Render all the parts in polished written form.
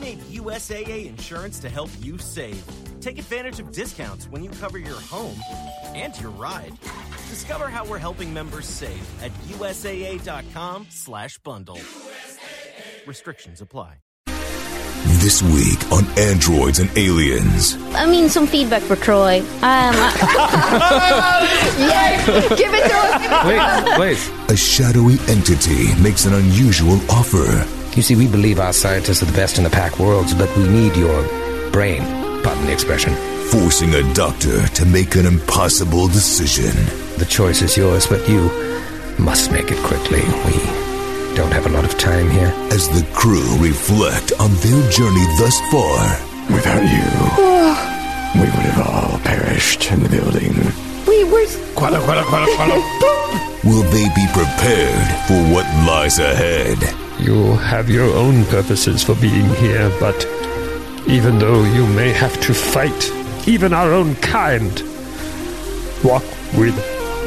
We need USAA insurance to help you save. Take advantage of discounts when you cover your home and your ride. Discover how we're helping members save at USAA.com/bundle. Restrictions apply. This week on Androids and Aliens. I mean, some feedback for Troy. Yes, give it to us. Please. A shadowy entity makes an unusual offer. You see, we believe our scientists are the best in the pack worlds, but we need your brain. Pardon the expression. Forcing a doctor to make an impossible decision. The choice is yours, but you must make it quickly. We don't have a lot of time here. As the crew reflect on their journey thus far. Without you, we would have all perished in the building. We were... Quala, quala, quala, quala. Will they be prepared for what lies ahead? You have your own purposes for being here, but even though you may have to fight... even our own kind. Walk with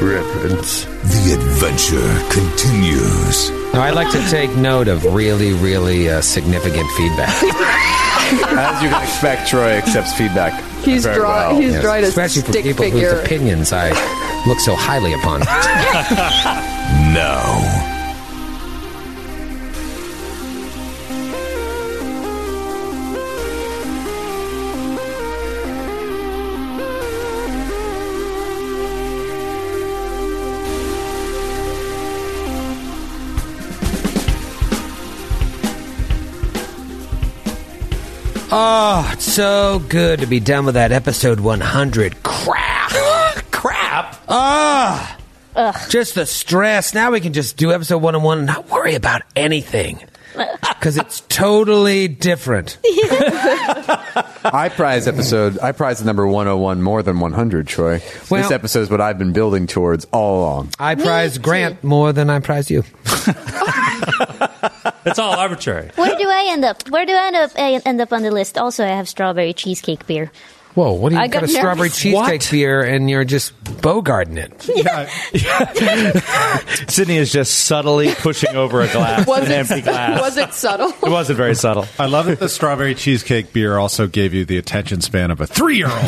reverence. The adventure continues. Now, I like to take note of really, really significant feedback. As you can expect, Troy accepts feedback. He's very dry. Well. He's dry to especially stick for people figure. Whose opinions I look so highly upon. Now. Oh, it's so good to be done with that episode 100. Crap? Ah! Ugh. Just the stress. Now we can just do episode 101 and not worry about anything. Because it's totally different. I prize number 101 more than 100, Troy. Well, this episode is what I've been building towards all along. I prize Grant more than I prize you. It's all arbitrary. Where do I end up on the list? Also, I have strawberry cheesecake beer. Whoa, what do you got a strawberry cheesecake beer and you're just bogarting it? Yeah. Sydney is just subtly pushing over a glass, an empty glass. Was it subtle? It wasn't very subtle. I love that the strawberry cheesecake beer also gave you the attention span of a 3-year-old.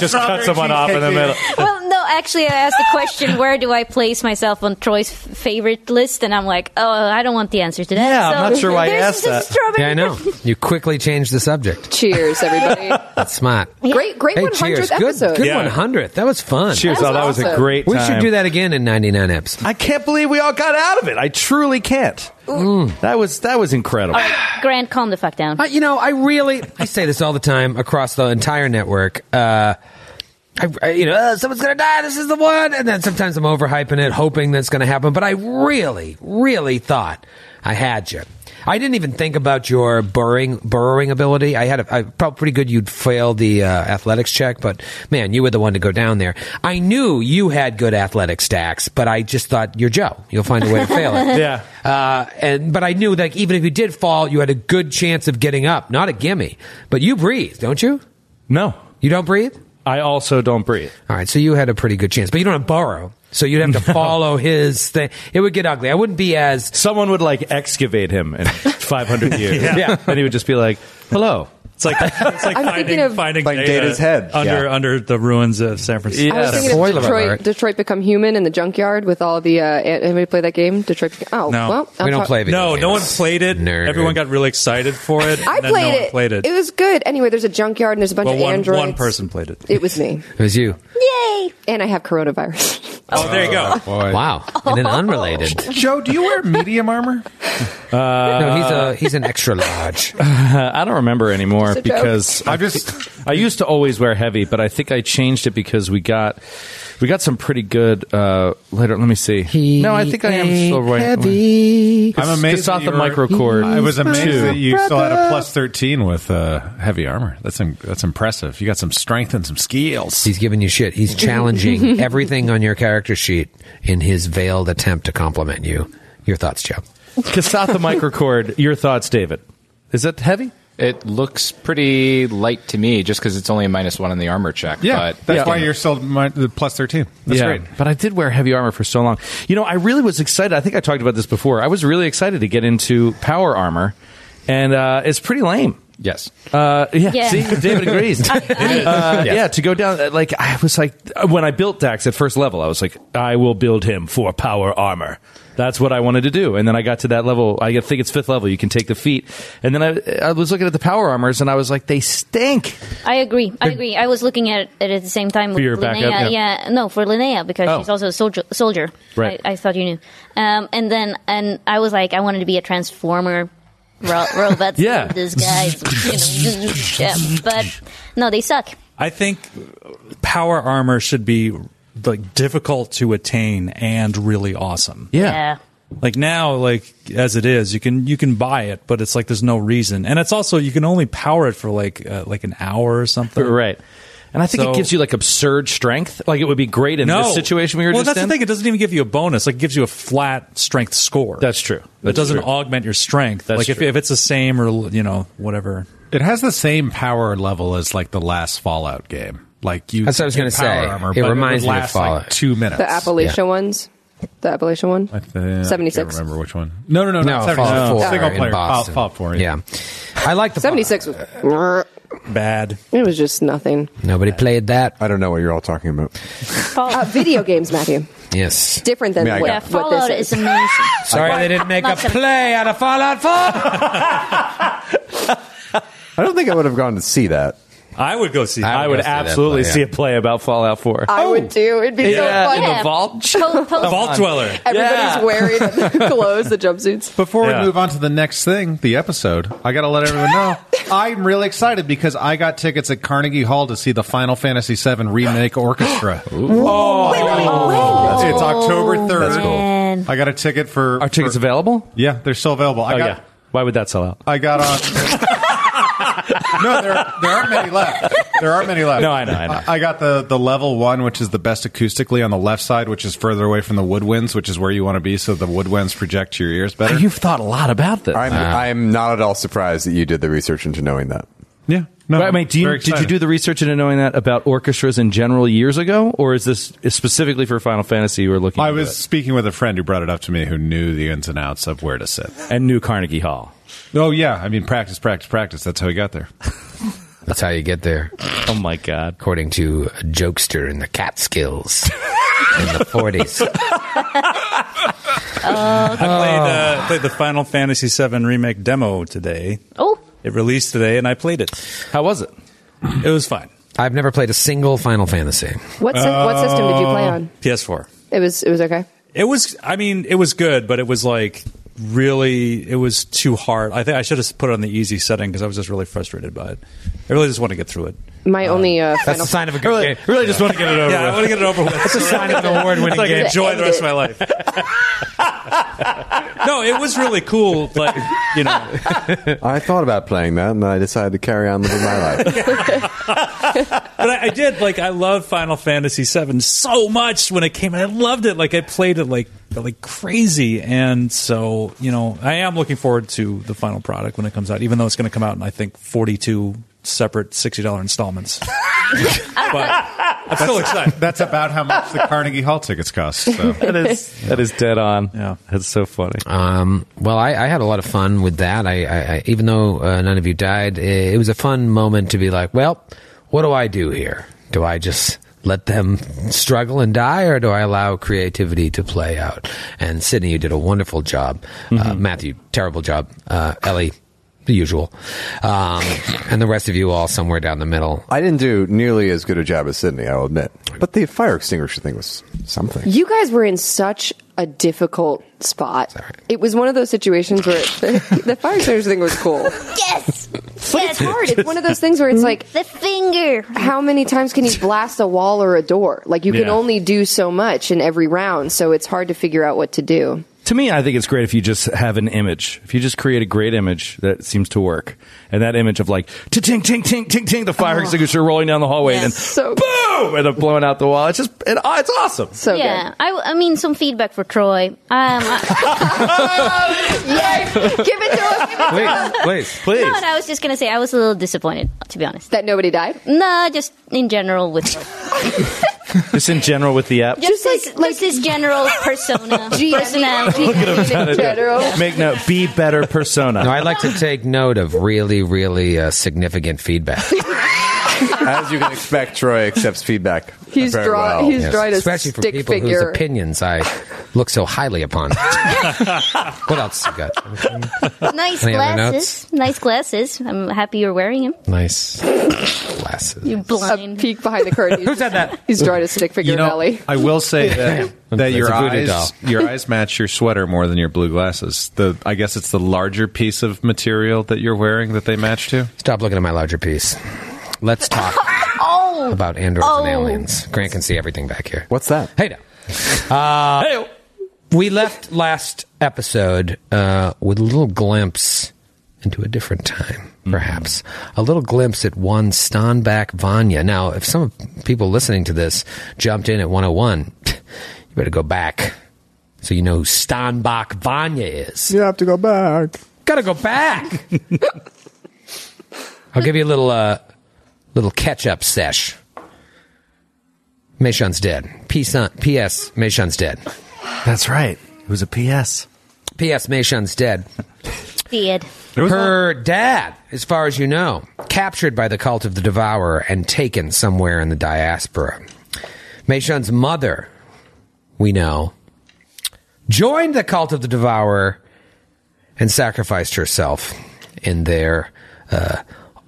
Just cut someone off in the middle. Well, no, actually, I asked the question, where do I place myself on Troy's favorite list? And I'm like, I don't want the answer to that. Yeah, so I'm not sure why I asked that. Yeah, I know. You quickly changed the subject. Cheers, everybody. That's smart. Great 100th episode. Good 100th. That was fun. Cheers. That was awesome. Was a great time. We should do that again in 99 eps. I can't believe we all got out of it. I truly can't. That was incredible. Grant, calm the fuck down. I say this all the time across the entire network. Someone's going to die. This is the one. And then sometimes I'm overhyping it, hoping that's going to happen. But I really, really thought I had you. I didn't even think about your burrowing ability. I felt pretty good you'd fail the athletics check, but man, you were the one to go down there. I knew you had good athletic stacks, but I just thought you're Joe. You'll find a way to fail it. Yeah. But I knew that even if you did fall, you had a good chance of getting up. Not a gimme, but you breathe, don't you? No. You don't breathe? I also don't breathe. All right, so you had a pretty good chance, but you don't have burrow. So you'd have to follow his thing. It would get ugly. I wouldn't be as... Someone would, excavate him in 500 years. Yeah. And he would just be like, hello. It's like finding Data's head under the ruins of San Francisco. Yeah. I was thinking of Detroit Become Human in the junkyard with all the... anybody play that game? We don't play video games. No one played it. Nerd. Everyone got really excited for it. I played it. It was good. Anyway, there's a junkyard and there's a bunch of androids. One person played it. It was me. It was you. Yay! And I have coronavirus. Oh, there you go. Boy. Wow. And then unrelated. Joe, do you wear medium armor? No, he's an extra large. I don't remember anymore because I used to always wear heavy, but I think I changed it because we got some pretty good later. Let me see. I think I am still right. Heavy. I'm amazed off the microcord. I was amazed that you still had a +13 with heavy armor. That's impressive. You got some strength and some skills. He's giving you shit. He's challenging everything on your character sheet in his veiled attempt to compliment you. Your thoughts, Joe? Kasatha microcord. Your thoughts, David? Is it heavy? It looks pretty light to me, just because it's only a -1 on the armor check. Yeah, but that's why you're still the +13. That's great. But I did wear heavy armor for so long. I really was excited. I think I talked about this before. I was really excited to get into power armor. And it's pretty lame. Yes. Yeah. See, David agrees. Yeah, to go down, like, I was like, when I built Dax at first level, I was like, I will build him for power armor. That's what I wanted to do. And then I got to that level. I think it's 5th level. You can take the feat. And then I was looking at the power armors, and I was like, they stink. I agree. I was looking at it at the same time with Linnea. Backup, yeah. No, for Linnea, because she's also a soldier. Right. I thought you knew. And I was like, I wanted to be a transformer. Robots. Yeah. This guy. Yeah. But, no, they suck. I think power armor should be... like difficult to attain and really awesome. Yeah. Like now, like as it is, you can buy it, but it's like there's no reason, and it's also you can only power it for like an hour or something. Right. And I think it gives you like absurd strength. Like it would be great in this situation we were just in. Well, that's the thing. It doesn't even give you a bonus. Like it gives you a flat strength score. That's true. It doesn't augment your strength. That's true. If it's the same or whatever. It has the same power level as like the last Fallout game. That's what I was going to say. Armor, it reminds me of Fallout. Like 2 minutes. The Appalachia ones? The Appalachia one? 76. I can't remember which one. No. Fallout 4 single player. Fallout 4. Yeah. I like the 76 was bad. It was just nothing. Nobody played that. I don't know what you're all talking about. Video games, Matthew. Yes. Different than Fallout is amazing. Sorry they didn't make a play out of Fallout 4. I don't think I would have gone to see that. I would go see that. I would absolutely see a play about Fallout 4. I would too. It'd be so fun. In the vault? The vault dweller. Everybody's wearing the clothes, the jumpsuits. Before we move on to the next thing, the episode, I got to let everyone know I'm really excited because I got tickets at Carnegie Hall to see the Final Fantasy VII Remake Orchestra. Oh. Wait. It's October 3rd. That's cool. I got a ticket for... Are tickets available? Yeah, they're still available. Yeah. Why would that sell out? I got on... No, there aren't many left. No, I know. I got the level 1, which is the best acoustically on the left side, which is further away from the woodwinds, which is where you want to be, so the woodwinds project to your ears better. You've thought a lot about this. I'm not at all surprised that you did the research into knowing that. Yeah. No, but, I mean, did you do the research into knowing that about orchestras in general years ago, or is this specifically for Final Fantasy you were looking at? I was speaking with a friend who brought it up to me who knew the ins and outs of where to sit. And knew Carnegie Hall. Oh, yeah. I mean, practice. That's how he got there. That's how you get there. Oh, my God. According to a jokester in the Catskills in the 40s. I played the Final Fantasy VII Remake demo today. Oh. It released today, and I played it. How was it? It was fine. I've never played a single Final Fantasy. What system did you play on? PS4. It was okay? It was good, but it was like... Really, it was too hard. I think I should have put it on the easy setting because I was just really frustrated by it. I really just want to get through it. My only that's a sign of a good game. Really just want to get it over with. Yeah, I want to get it over with. That's a sign of an award-winning game. I enjoy the rest of my life. No, it was really cool. Like, I thought about playing that, and I decided to carry on living my life. But I did. Like, I loved Final Fantasy VII so much when it came out. I loved it. Like, I played it like crazy, and so I am looking forward to the final product when it comes out. Even though it's going to come out in I think 42 separate $60 installments. But I'm still excited. That's about how much the Carnegie Hall tickets cost. So. That is dead on. Yeah, that's so funny. Well, I had a lot of fun with that. I even though none of you died, it was a fun moment to be like, well, what do I do here? Do I just let them struggle and die, or do I allow creativity to play out? And Sydney, you did a wonderful job. Matthew, terrible job. Ellie, the usual. And the rest of you all somewhere down the middle. I didn't do nearly as good a job as Sydney, I'll admit. But the fire extinguisher thing was something. You guys were in such a difficult spot. Sorry. It was one of those situations where the fire extinguisher thing was cool. Yes! But it's hard. It's one of those things where it's like... The finger! How many times can you blast a wall or a door? Like, you can only do so much in every round, so it's hard to figure out what to do. To me, I think it's great if you just have an image. If you just create a great image that seems to work. And that image of like, ting, ting, ting, ting, ting, the fire extinguisher rolling down the hallway and then boom! And then blowing out the wall. It's just, it's awesome. So good. I mean, some feedback for Troy. Yes! Give it to us! Please. No, and I was just going to say, I was a little disappointed, to be honest. That nobody died? No, just in general with Just in general with the app. Just his general persona. Personality. Look at him in general. Make note. Be better persona. No, I like to take note of really, really significant feedback. As you can expect, Troy accepts feedback. He's dry. Well. He's dry to especially stick from people figure. Whose opinions I look so highly upon. What else you got? Nice glasses. Nice glasses. I'm happy you're wearing them. Nice glasses. You blind. A peek behind the curtain. Who said that? He's dry to stick figure belly. I will say that your eyes match your sweater more than your blue glasses. I guess it's the larger piece of material that you're wearing that they match to. Stop looking at my larger piece. Let's talk about androids and aliens. Grant can see everything back here. What's that? Hey, now. Hey. We left last episode with a little glimpse into a different time, perhaps. Mm-hmm. A little glimpse at one Steinbach Vanya. Now, if some people listening to this jumped in at 101, you better go back so you know who Steinbach Vanya is. You have to go back. Gotta go back. I'll give you a little catch-up sesh. Meishun's dead. P.S. Meishun's dead. That's right. It was a P.S. P.S. Meishun's dead. Dead. Her dad, as far as you know, captured by the Cult of the Devourer and taken somewhere in the Diaspora. Meishun's mother, we know, joined the Cult of the Devourer and sacrificed herself in their...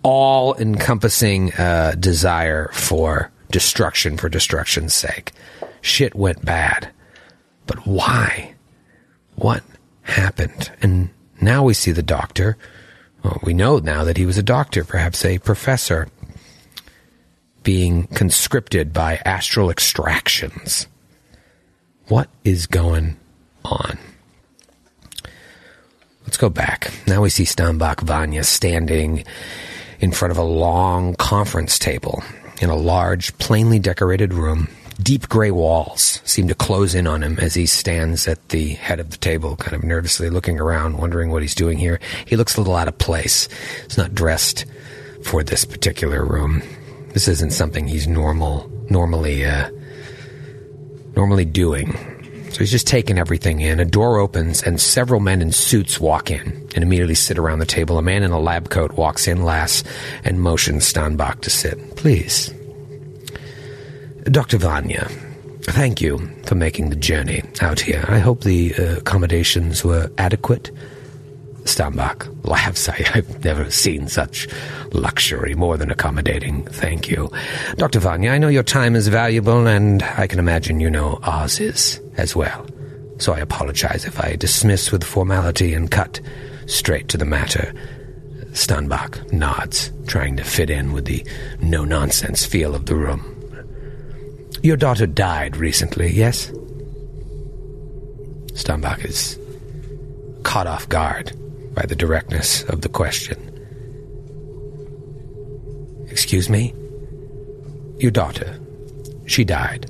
all-encompassing desire for destruction's sake. Shit went bad. But why? What happened? And now we see the doctor. Well, we know now that he was a doctor, perhaps a professor, being conscripted by astral extractions. What is going on? Let's go back. Now we see Steinbach Vanya standing in front of a long conference table in a large, plainly decorated room. Deep gray walls seem to close in on him as he stands at the head of the table, kind of nervously looking around, wondering what he's doing here. He looks a little out of place. He's not dressed for this particular room. This isn't something he's normally doing. So he's just taking everything in. A door opens, and several men in suits walk in and immediately sit around the table. A man in a lab coat walks in last and motions Steinbach to sit. Please. Dr. Vanya, thank you for making the journey out here. I hope the accommodations were adequate. Steinbach laughs. I've never seen such luxury, more than accommodating. Thank you. Dr. Vanya, I know your time is valuable, and I can imagine you know ours is as well. So I apologize if I dismiss with formality and cut straight to the matter. Steinbach nods, trying to fit in with the no-nonsense feel of the room. Your daughter died recently, yes? Steinbach is caught off guard by the directness of the question. Excuse me? Your daughter. She died.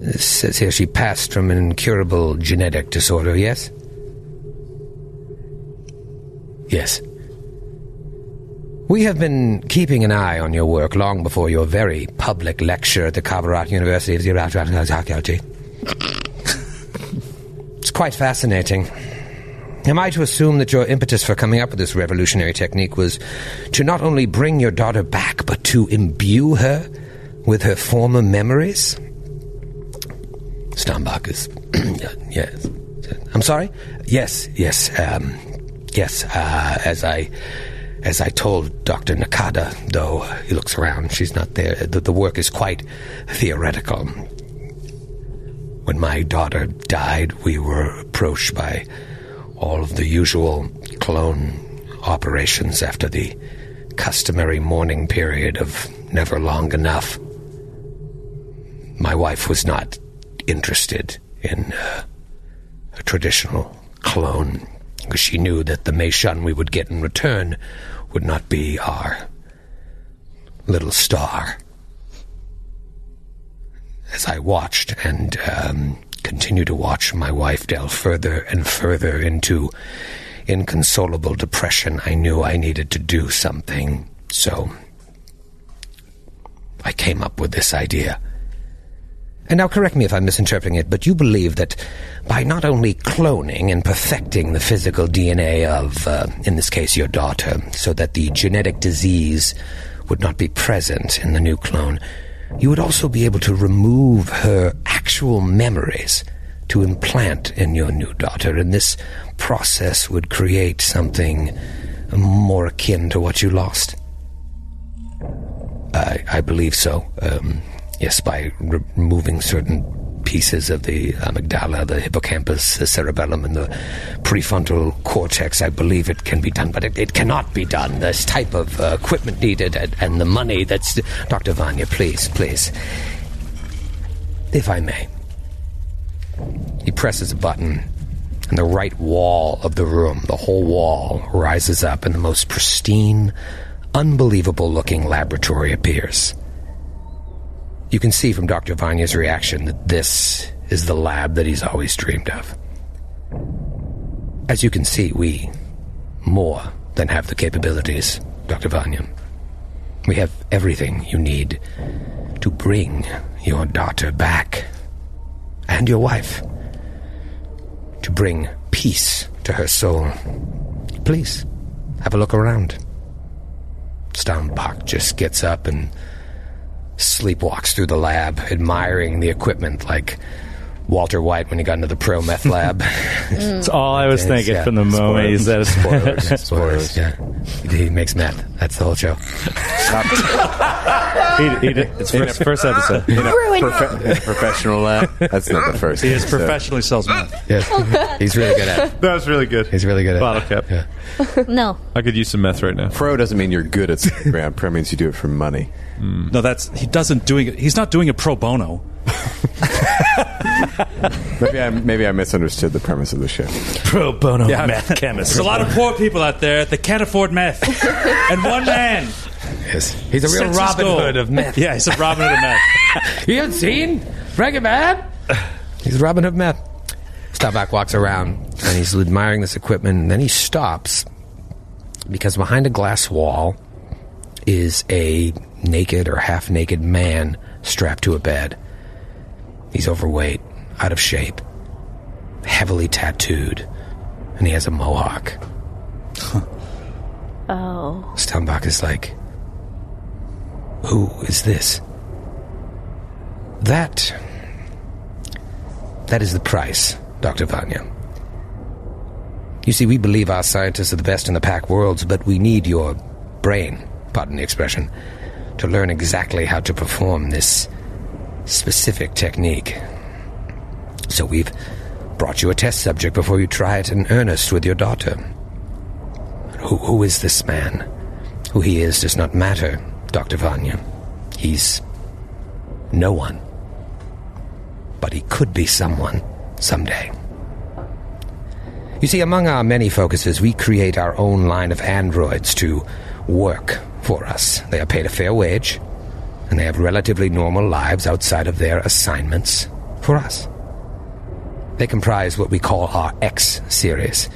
It says here she passed from an incurable genetic disorder, yes? Yes. We have been keeping an eye on your work long before your very public lecture at the Kavarat University of Zirat. It's quite fascinating. Am I to assume that your impetus for coming up with this revolutionary technique was to not only bring your daughter back, but to imbue her with her former memories? Steinbach is... yes. I'm sorry? Yes, as I told Dr. Nakada, though, he looks around, she's not there. The work is quite theoretical. When my daughter died, we were approached by... all of the usual clone operations after the customary mourning period of never long enough. My wife was not interested in a traditional clone because she knew that the Meishun we would get in return would not be our little star. As I watched and... continue to watch my wife delve further and further into inconsolable depression, I knew I needed to do something, so I came up with this idea. And now correct me if I'm misinterpreting it, but you believe that by not only cloning and perfecting the physical DNA of, in this case, your daughter, so that the genetic disease would not be present in the new clone, you would also be able to remove her actual memories to implant in your new daughter, and this process would create something more akin to what you lost. I believe so. Yes, by removing certain pieces of the amygdala, the hippocampus, the cerebellum, and the prefrontal cortex, I believe it can be done, but it cannot be done. This type of equipment needed and the money that's... Dr. Vanya, please. If I may. He presses a button, and the right wall of the room, the whole wall, rises up, and the most pristine, unbelievable-looking laboratory appears. You can see from Dr. Vanya's reaction that this is the lab that he's always dreamed of. As you can see, we more than have the capabilities, Dr. Vanya. We have everything you need to bring your daughter back, and your wife, to bring peace to her soul. Please, have a look around. Steinbach just gets up and sleepwalks through the lab, admiring the equipment like Walter White when he got into the pro-meth lab. That's all I was thinking from the moment he said spoilers. Yeah. He makes meth. That's the whole show. It's first episode. In a professional lab. That's not the first. He is professionally sells meth. Yeah. He's really good at it. That was really good. He's really good at bottle cap. Yeah. No. I could use some meth right now. Pro doesn't mean you're good at Instagram. Pro means you do it for money. Mm. No, he's not doing it pro bono. Maybe I misunderstood the premise of the show. Pro bono meth chemist. There's a lot of poor people out there that can't afford meth. And one man. Yes. He's a real Robin Hood of meth. Yeah, he's a Robin Hood of meth. You haven't seen Frankie Man? He's Robin Hood of meth. Steinbach walks around and he's admiring this equipment, and then he stops because behind a glass wall is a naked or half-naked man strapped to a bed. He's overweight, out of shape, heavily tattooed, and he has a mohawk. Huh. Oh. Steinbach is like, who is this? That is the price, Dr. Vanya. You see, we believe our scientists are the best in the pack worlds, but we need your brain, pardon the expression, to learn exactly how to perform this specific technique. So we've brought you a test subject before you try it in earnest with your daughter. Who is this man? Who he is does not matter, Dr. Vanya. He's no one. But he could be someone someday. You see, among our many focuses, we create our own line of androids to work for us. They are paid a fair wage, and they have relatively normal lives outside of their assignments for us. They comprise what we call our X series.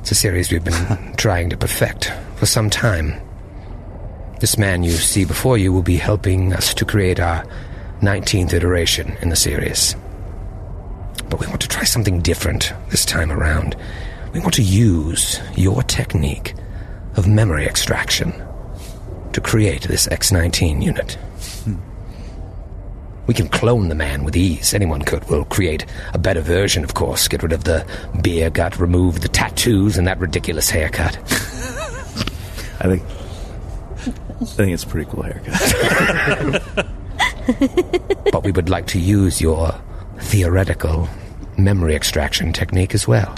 It's a series we've been trying to perfect for some time. This man you see before you will be helping us to create our 19th iteration in the series. But we want to try something different this time around. We want to use your technique of memory extraction to create this X-19 unit. We can clone the man with ease. Anyone could. We'll create a better version, of course. Get rid of the beer gut, remove the tattoos, and that ridiculous haircut. I think it's a pretty cool haircut. But we would like to use your theoretical memory extraction technique as well.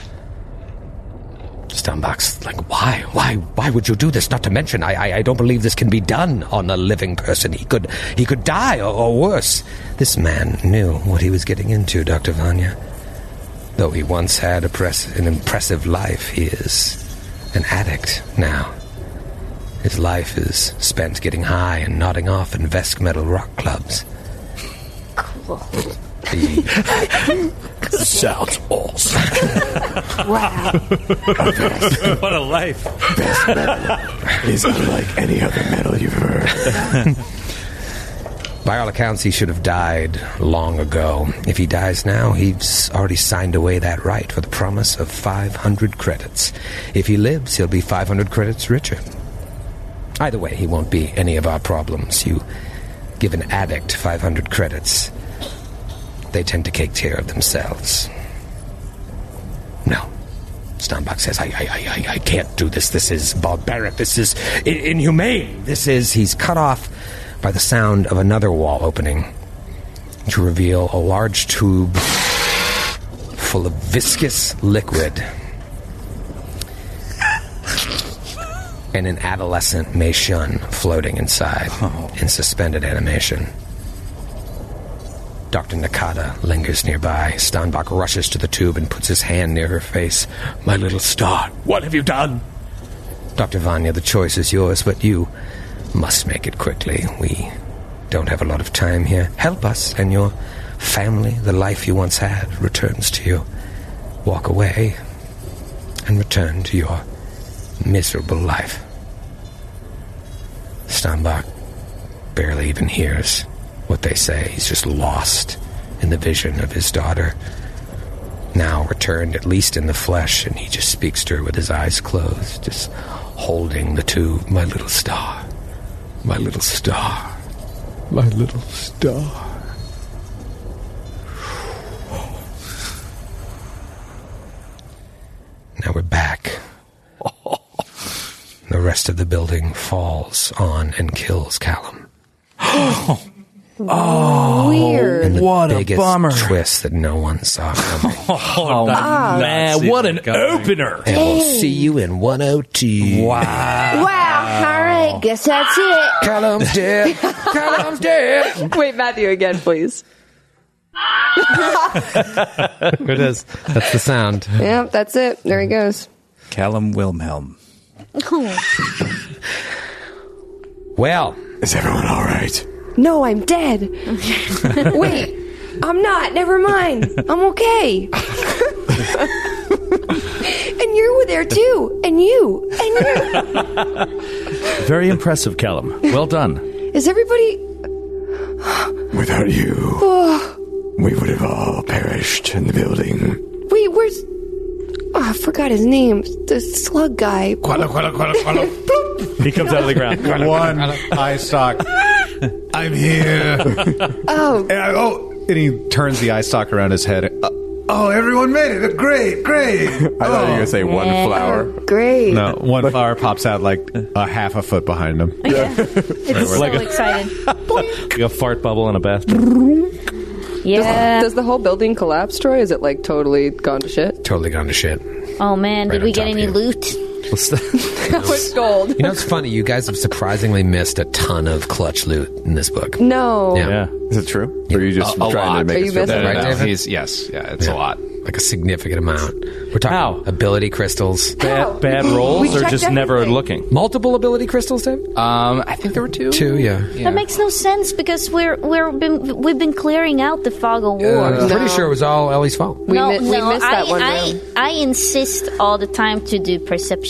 Steinbach's like, why would you do this? Not to mention, I don't believe this can be done on a living person. He could die, or worse. This man knew what he was getting into, Dr. Vanya. Though he once had an impressive life, he is an addict now. His life is spent getting high and nodding off in Vesk metal rock clubs. Cool. Sounds awesome. Wow. What a life. Best metal is unlike any other metal you've heard. By all accounts, he should have died long ago. If he dies now, he's already signed away that right for the promise of 500 credits. If he lives, he'll be 500 credits richer. Either way, he won't be any of our problems. You give an addict 500 credits, they tend to take care of themselves. No. Steinbach says, I can't do this. This is barbaric. This is inhumane. He's cut off by the sound of another wall opening to reveal a large tube full of viscous liquid and an adolescent Meishun floating inside in suspended animation. Dr. Nakada lingers nearby. Steinbach rushes to the tube and puts his hand near her face. My little star, what have you done? Dr. Vanya, the choice is yours, but you must make it quickly. We don't have a lot of time here. Help us, and your family, the life you once had, returns to you. Walk away and return to your miserable life. Steinbach barely even hears what they say. He's just lost in the vision of his daughter, now returned at least in the flesh, and he just speaks to her with his eyes closed, just holding the tube. My little star, my little star, my little star. Now we're back. The rest of the building falls on and kills Callum. Oh, weird. And the what a bummer. Twist that no one saw coming. Man, what an opener. And we'll see you in 102. Wow. All right, guess that's it. Callum's dead. Callum's dead. Wait, Matthew, again, please. There it is. That's the sound. Yeah, that's it. There he goes. Callum Wilhelm. Oh. Well. Is everyone all right? No, I'm dead. Wait, I'm not. Never mind. I'm okay. And you were there too. And you. And you. Very impressive, Callum. Well done. Is everybody... Without you, we would have all perished in the building. Wait, where's... Oh, I forgot his name. The slug guy. Quala, quala, quala, quala. He comes out of the ground. One eye sock. I'm here. Oh. And he turns the eye sock around his head. Oh, everyone made it. Great, great. I thought you were going to say one flower. Great. No, one flower pops out like a half a foot behind him. Yeah. It's so excited. Like a fart bubble in a bathroom. Yeah. Does the whole building collapse, Troy? Is it like totally gone to shit? Totally gone to shit. Oh man, did we get any loot? That was gold. You know, it's funny. You guys have surprisingly missed a ton of clutch loot in this book. No. Yeah. Is it true? Yeah. Or are you just trying to make it feel better? Right, yes. Yeah, it's a lot. Like a significant amount. We're talking ability crystals. Bad rolls or just never looking? Multiple ability crystals, David? I think there were two. Two, yeah. That makes no sense because we've been clearing out the fog of war. I'm pretty sure it was all Ellie's fault. We missed that one. I insist all the time to do perceptionies.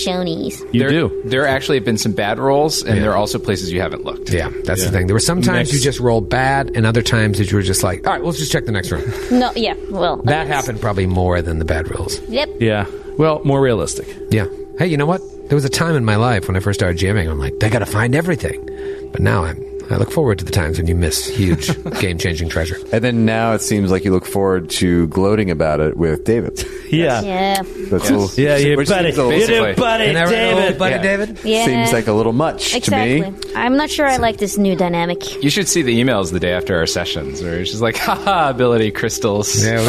There actually have been some bad rolls, and there are also places you haven't looked. Yeah, that's the thing. There were sometimes you just roll bad, and other times that you were just like, all right, let's just check the next room. No, yeah, well, that happened probably more than the bad rolls. Yep. Yeah. Well, more realistic. Yeah. Hey, you know what? There was a time in my life when I first started jamming, I'm like, they gotta find everything. But now I look forward to the times when you miss huge game-changing treasure. And then now it seems like you look forward to gloating about it with David. Yeah. Yeah. That's little, yeah, your buddy. Your buddy, David. Buddy, yeah. David. Yeah. Seems like a little much to me. I'm not sure I like this new dynamic. You should see the emails the day after our sessions where she's like, haha, ability crystals. Yeah,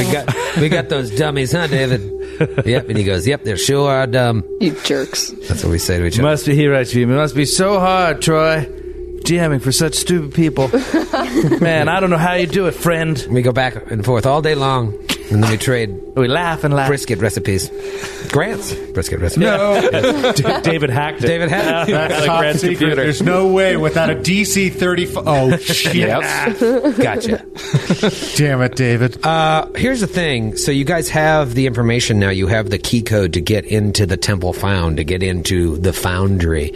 we got those dummies, huh, David? Yep, and he goes, yep, they sure are dumb. You jerks. That's what we say to each other. Must be so hard, Troy. GMing for such stupid people. Man, I don't know how you do it, friend. We go back and forth all day long, and then we trade. We laugh and laugh. Brisket recipes. Grant's brisket recipe. No. David hacked it. That's like Grant's computer. There's no way without a DC-35. Oh, shit. Yep. Gotcha. Damn it, David. Here's the thing. So you guys have the information now. You have the key code to get into the Temple Found, to get into the Foundry.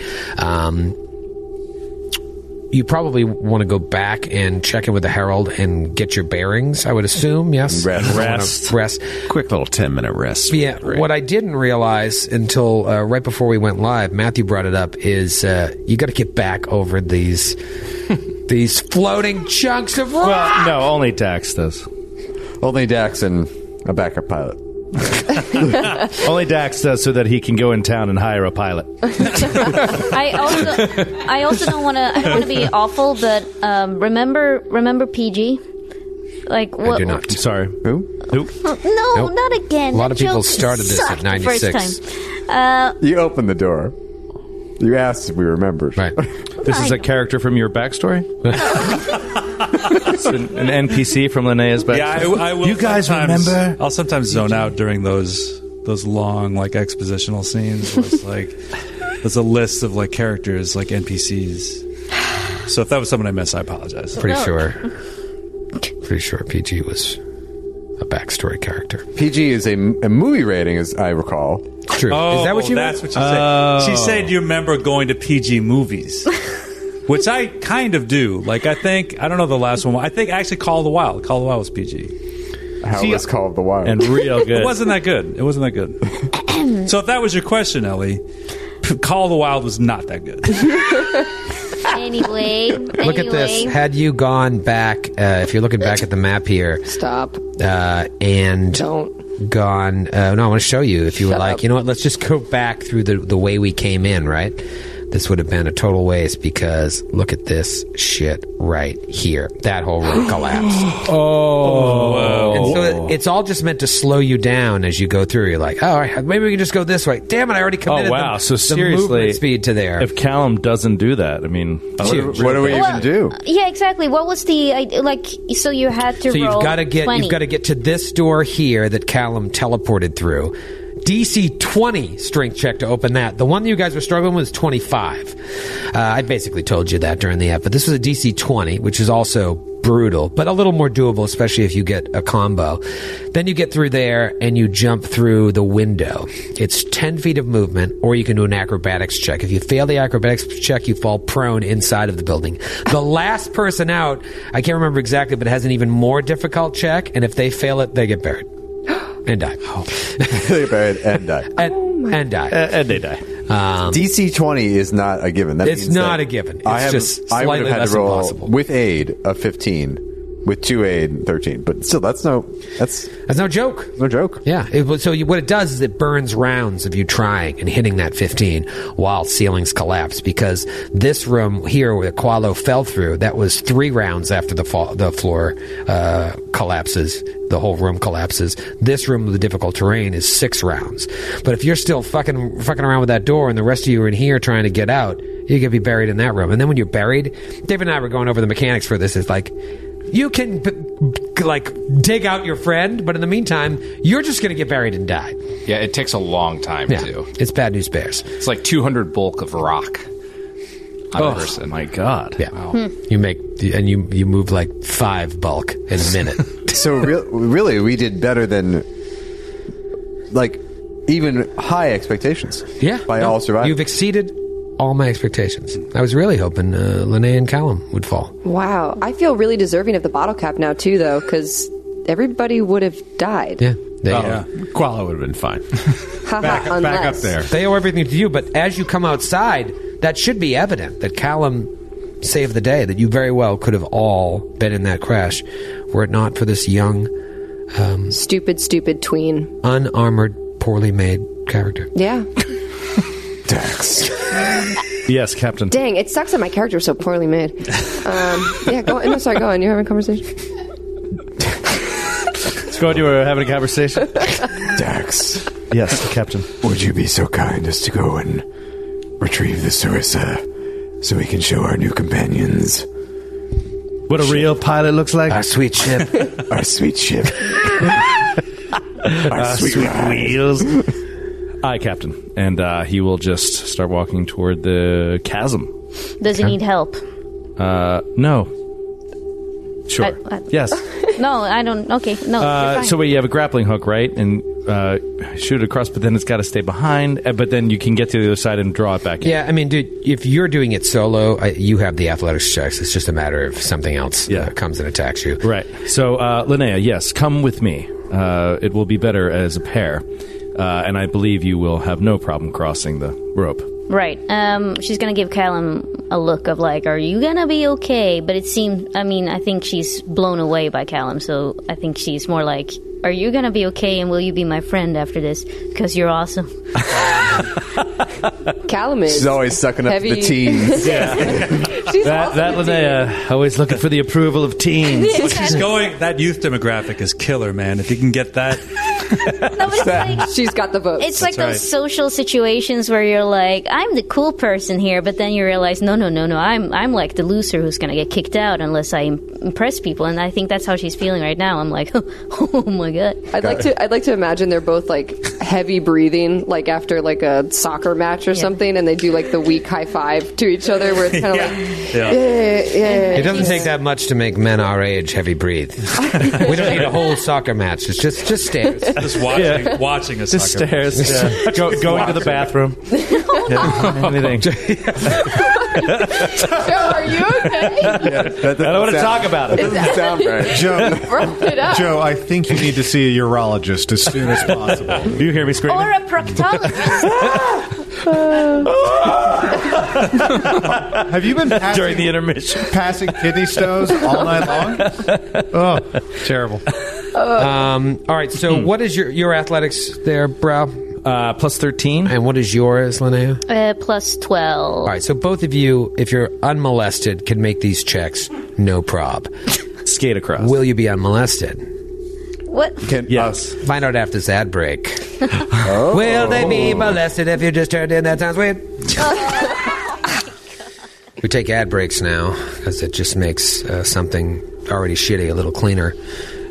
you probably want to go back and check in with the Herald and get your bearings, I would assume, yes? Rest. Quick little 10-minute rest. Yeah, right. What I didn't realize until right before we went live, Matthew brought it up, is you got to get back over these these floating chunks of rock. Well, no, only Dax does. Only Dax and a backup pilot. Only Dax does so that he can go in town and hire a pilot. I also don't want to. I don't want to be awful, but remember PG. Like what? I do not. Sorry. Who? No, nope. Not again. A lot of people started this at 96. You opened the door. You asked if we remembered. Right. This is a character from your backstory? It's an NPC from Linnea's backstory? Yeah, I will. You guys remember? I'll sometimes zone out during those long, like, expositional scenes where it's like there's a list of, like, characters, like NPCs. So if that was someone I missed, I apologize. Pretty sure PG was a backstory character. PG is a movie rating, as I recall. True. Oh, is that what you? That's mean? What she said. She said you remember going to PG movies, which I kind of do. Like I don't know the last one. I think I actually Call of the Wild. Call of the Wild was PG. How was Call of the Wild? And real good. It wasn't that good. So if that was your question, Ellie, Call of the Wild was not that good. Anyway. Look at this. Had you gone back, if you're looking back at the map here, stop. And don't gone. No, I want to show you. If you Shut were like, up. You know what? Let's just go back through the way we came in. Right. This would have been a total waste because look at this shit right here. That whole room collapsed. Oh. And so it's all just meant to slow you down as you go through. You're like, all right, maybe we can just go this way. Damn it, I already committed the movement speed to there. If Callum doesn't do that, I mean, what do we even do? Yeah, exactly. What was so you had to roll 20. You've got to get to this door here that Callum teleported through. DC 20 strength check to open that. The one that you guys were struggling with is 25. I basically told you that during the app, but this was a DC 20, which is also brutal, but a little more doable, especially if you get a combo. Then you get through there and you jump through the window. It's 10 feet of movement, or you can do an acrobatics check. If you fail the acrobatics check, you fall prone inside of the building. The last person out, I can't remember exactly, but it has an even more difficult check, and if they fail it, they get buried. And die. They buried and die. And die. And they die. DC 20 is not a given. It's not a given. I would have had to roll impossible. With aid of 15, with 2 aid 13. But still, that's no joke. No joke. Yeah. What it does is it burns rounds of you trying and hitting that 15 while ceilings collapse, because this room here where Qualo fell through, that was 3 rounds after the floor collapses. The whole room collapses. This room with the difficult terrain is 6 rounds. But if you're still fucking around with that door and the rest of you are in here trying to get out, you could be buried in that room. And then when you're buried, Dave and I were going over the mechanics for this. It's like, you can dig out your friend, but in the meantime, you're just going to get buried and die. Yeah, it takes a long time, too. It's bad news bears. It's like 200 bulk of rock. Oh my God! Yeah, wow. You make and you move like 5 bulk in a minute. So really, we did better than even high expectations. Yeah, all surviving, you've exceeded all my expectations. I was really hoping Linnea and Callum would fall. Wow, I feel really deserving of the bottle cap now too, though, because everybody would have died. Yeah. Koala would have been fine. back up there. They owe everything to you, but as you come outside, that should be evident that Callum saved the day, that you very well could have all been in that crash were it not for this young... stupid tween. Unarmored, poorly made character. Yeah. Dax. Yes, Captain. Dang, it sucks that my character is so poorly made. Go on. No, sorry, go on. You're having a conversation? You were having a conversation? Dax. Yes, Captain. Would you be so kind as to go and retrieve the Sarissa so we can show our new companions what a real pilot looks like? Our sweet ship. Our sweet ship. Our sweet wheels. Aye, Captain. And he will just start walking toward the chasm. Does he need help? No. Sure. Yes. No, I don't. Okay, no. So wait, you have a grappling hook, right? And shoot it across, but then it's got to stay behind, but then you can get to the other side and draw it back in. Yeah, I mean, dude, if you're doing it solo, you have the athletics checks. It's just a matter of something else comes and attacks you. Right. So, Linnea, yes, come with me. It will be better as a pair, and I believe you will have no problem crossing the rope. Right. She's going to give Callum a look of like, are you going to be okay? But it seems, I mean, I think she's blown away by Callum, so I think she's more like, are you going to be okay and will you be my friend after this? Because you're awesome. Callum is. She's always sucking up to the teens. She's that Linnea, always looking for the approval of teens. Well, she's going, that youth demographic is killer, man. If you can get that. No, but it's like, she's got the votes. It's like those social situations where you're like, I'm the cool person here, but then you realize, no, I'm like the loser who's going to get kicked out unless I impress people, and I think that's how she's feeling right now. I'm like, oh my god. I'd like to imagine they're both like heavy breathing, like after like a soccer match or something, and they do like the weak high five to each other, where it's kind of like, It doesn't take that much to make men our age heavy breathe. We don't need a whole soccer match. It's just stairs. Just watching us. Just stairs. Yeah. Going to the bathroom. Anything. Joe, are you okay? I don't want to talk about it. It doesn't sound right. Joe, I think you need to see a urologist as soon as possible. Do you hear me screaming? Or a proctologist. Have you been passing, during the intermission, passing kidney stones all night long? Oh, terrible. All right, so what is your athletics there, Brow? Plus 13. And what is yours, Linnea? Plus 12. All right, so both of you, if you're unmolested, can make these checks, no prob. Skate across. Will you be unmolested? What? Yes. Find out after this ad break. Oh. Will they be molested if you just turned in? That sounds weird. We take ad breaks now because it just makes something already shitty a little cleaner.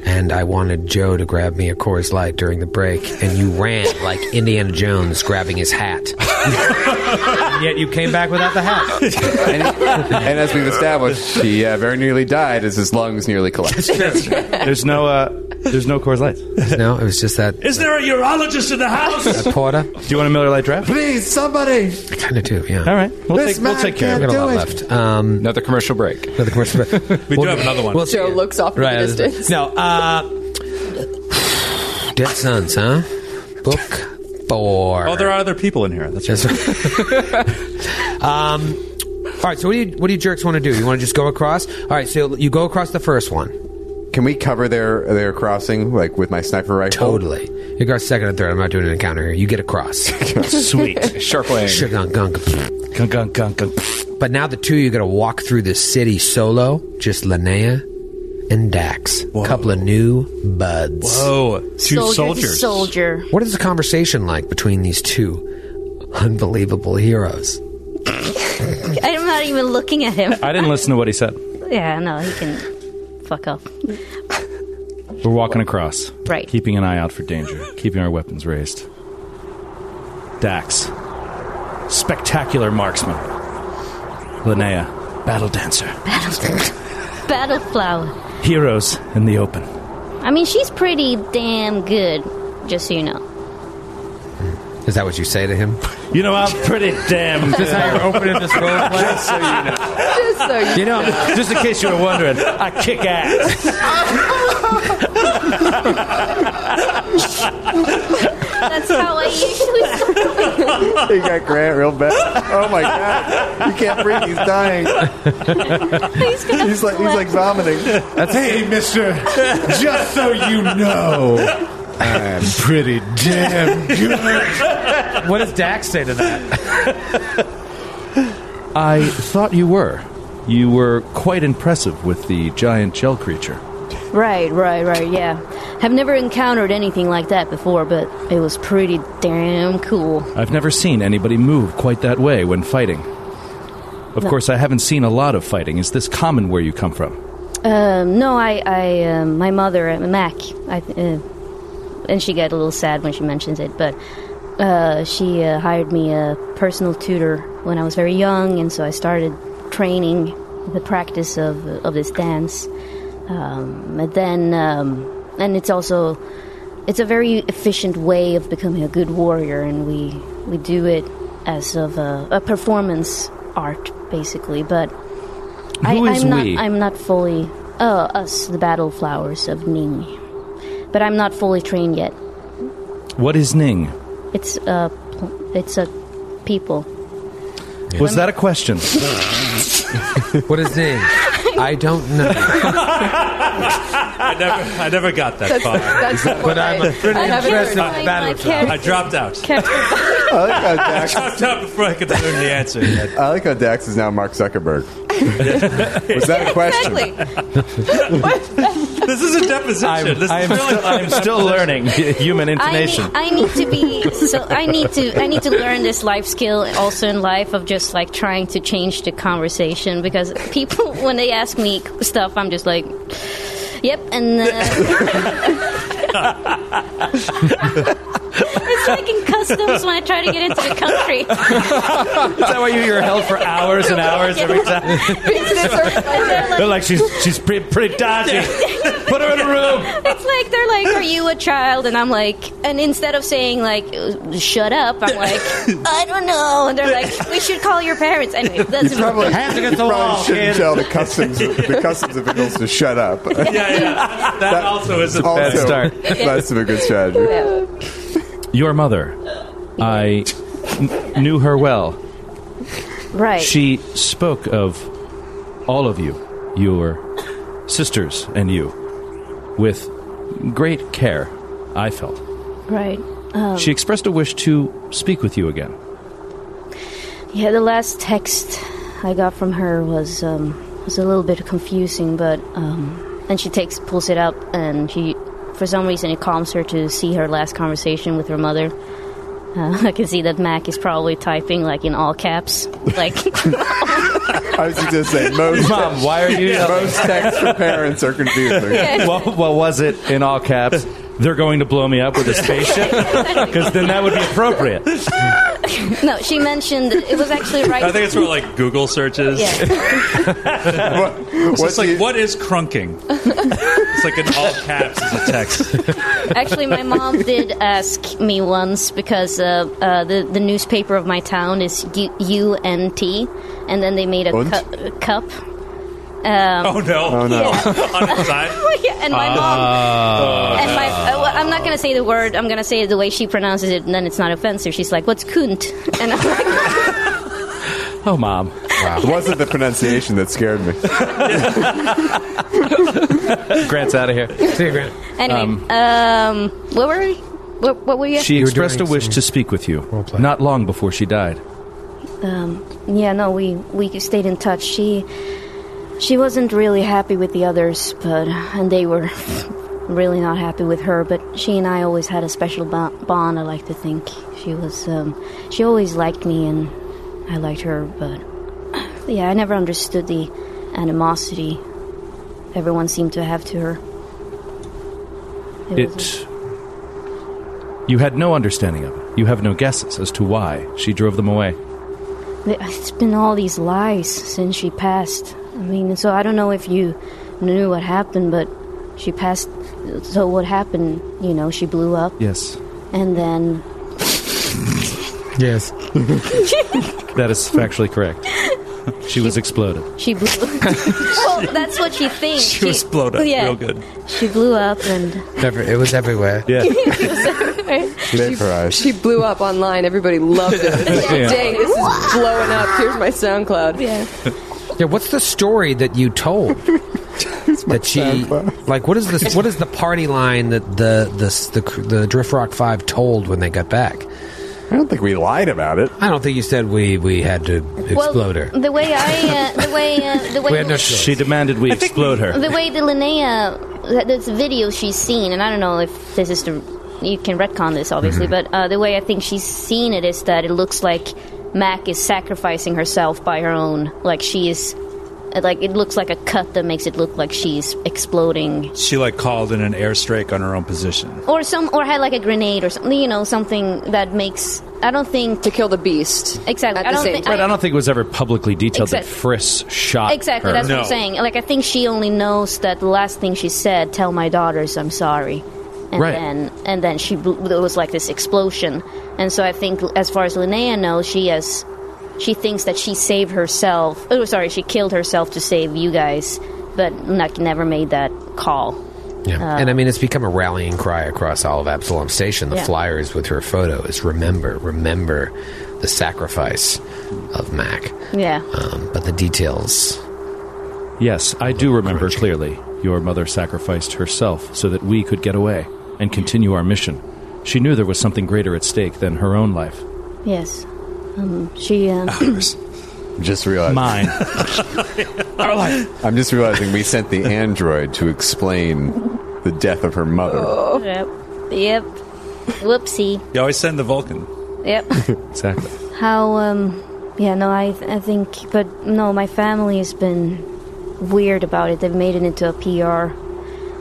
And I wanted Joe to grab me a Coors Light during the break, and you ran like Indiana Jones grabbing his hat. And yet you came back without the hat. And as we've established, she very nearly died as his lungs nearly collapsed. That's true. There's no Coors Lights. No, it was just that. Is there a urologist in the house? A porter. Do you want a Miller Lite draft? Please, somebody. I kind of do, yeah. All right. We'll take care of it. We've got a lot left. Another commercial break. We do have another one. Well, Joe looks off in the distance. No. Dead Suns, huh? Book 4. Oh, there are other people in here. That's right. All right, so what do you jerks want to do? You want to just go across? All right, so you go across the first one. Can we cover their crossing, like, with my sniper rifle? Totally. You go second and third. I'm not doing an encounter here. You get across. Sweet. Sharp lane. But now the two, you're going to walk through the city solo. Just Linnea and Dax. A couple of new buds. Whoa. Two soldiers. Soldier. What is the conversation like between these two unbelievable heroes? I'm not even looking at him. I didn't listen to what he said. Yeah, no, he can... Fuck off. We're walking across. Right. Keeping an eye out for danger. Keeping our weapons raised. Dax. Spectacular marksman. Linnea. Battle dancer. Battle flower. Heroes in the open. I mean, she's pretty damn good, just so you know. Is that what you say to him? You know, I'm pretty damn good. Is this how you're opening this role play? Just so you know. Just in case you were wondering, I kick ass. That's how I usually say. He got Grant real bad. Oh my god. You can't breathe. He's dying. He's like vomiting. Hey, mister. Just so you know. I'm pretty damn good. What does Dax say to that? I thought you were. You were quite impressive with the giant gel creature. Right, yeah. I've never encountered anything like that before, but it was pretty damn cool. I've never seen anybody move quite that way when fighting. Of course, I haven't seen a lot of fighting. Is this common where you come from? No, my mother, Mac, and she got a little sad when she mentions it, but she hired me a personal tutor when I was very young, and so I started training the practice of this dance. And it's also It's a very efficient way of becoming a good warrior, and we do it as of a performance art, basically. But I'm not fully... us, the battle flowers of Ning. But I'm not fully trained yet. What is Ning? It's a people. Yeah. Was that a question? What is Ning? I don't know. I never got that far. That's but I'm a pretty impressive battlefield. I dropped out. I dropped out before I could learn the answer. I like how Dax is now Mark Zuckerberg. Was that a question? Exactly. This is a deposition. I'm still learning human intonation. I need to learn this life skill also in life of just like trying to change the conversation, because people, when they ask me stuff, I'm just like, yep, and it's like in customs when I try to get into the country. Is that why you're held for hours and hours every time? They're like, she's pretty dodgy. Put her in a room. It's like, they're like, are you a child? And I'm like, and instead of saying like, shut up, I'm like, I don't know. And they're like, we should call your parents. Anyway, that's you probably shouldn't tell the customs officials to shut up. Yeah, yeah. That also is a bad start. That's a good strategy. Yeah. Your mother, I knew her well. Right. She spoke of all of you, your sisters and you, with great care, I felt. Right. She expressed a wish to speak with you again. Yeah, the last text I got from her was a little bit confusing, but... and she pulls it out, and she... For some reason, it calms her to see her last conversation with her mother. I can see that Mac is probably typing, like, in all caps. Like, I was just saying, Mom, why are you... Most texts for parents are confusing. Yeah. Well, was it in all caps? They're going to blow me up with a spaceship? Because then that would be appropriate. No, she mentioned it was actually right. I think it's more like Google searches. Yeah. What is crunking? It's like in all caps as a text. Actually, my mom did ask me once because the newspaper of my town is UNT, and then they made a cup. Oh no! On her side. Yeah, and my mom. I'm not gonna say the word. I'm gonna say it the way she pronounces it, and then it's not offensive. She's like, "What's kunt?" And I'm like, "Oh, Mom!" Wow. It wasn't the pronunciation that scared me. Grant's out of here. See you, Grant. Anyway, what were we? What were you? She expressed a wish to speak with you. Not long before she died. We stayed in touch. She wasn't really happy with the others, and they were really not happy with her, but she and I always had a special bond, I like to think. She always liked me, and I liked her, but... Yeah, I never understood the animosity everyone seemed to have to her. You had no understanding of it. You have no guesses as to why she drove them away. It's been all these lies since she passed. I mean, so I don't know if you knew what happened, but she passed. So what happened, she blew up. Yes. And then... Yes. That is factually correct. She was exploded. She blew up. Well, that's what she thinks. She was blowed up real good. She blew up and... It was everywhere. Yeah. It was everywhere. Vaporized. She blew up online. Everybody loved it. Yeah. Dang, this is blowing up. Here's my SoundCloud. Yeah. Yeah, what's the story that you told? That she like what is the party line that the Drift Rock 5 told when they got back? I don't think we lied about it. I don't think you said we had to explode her. The way we had no choice. She demanded we explode her. The way the Linnea, this video she's seen, and I don't know if this is you can retcon this obviously, but the way I think she's seen it is that it looks like Mac is sacrificing herself by her own. Like, she is... Like, it looks like a cut that makes it look like she's exploding. She, like, called in an airstrike on her own position. Or had, like, a grenade or something. You know, something that makes... I don't think... To kill the beast. Exactly. I don't think it was ever publicly detailed that Friss shot her. That's what I'm saying. Like, I think she only knows that the last thing she said, tell my daughters I'm sorry. and right. then she there was like this explosion. And so I think, as far as Linnea knows, she thinks that she saved herself. Oh, sorry, she killed herself to save you guys, but never made that call. Yeah, and I mean, it's become a rallying cry across all of Absalom Station. The flyers with her photo is remember the sacrifice of Mac. Yeah. But the details. Yes, I do remember clearly. Your mother sacrificed herself so that we could get away and continue our mission. She knew there was something greater at stake than her own life. Yes. She... just realized mine. Our life. I'm just realizing we sent the android to explain the death of her mother. Oh. Yep. Whoopsie. You always send the Vulcan. Yep. Exactly. How? Yeah. No. I think. But no. My family has been weird about it. They've made it into a PR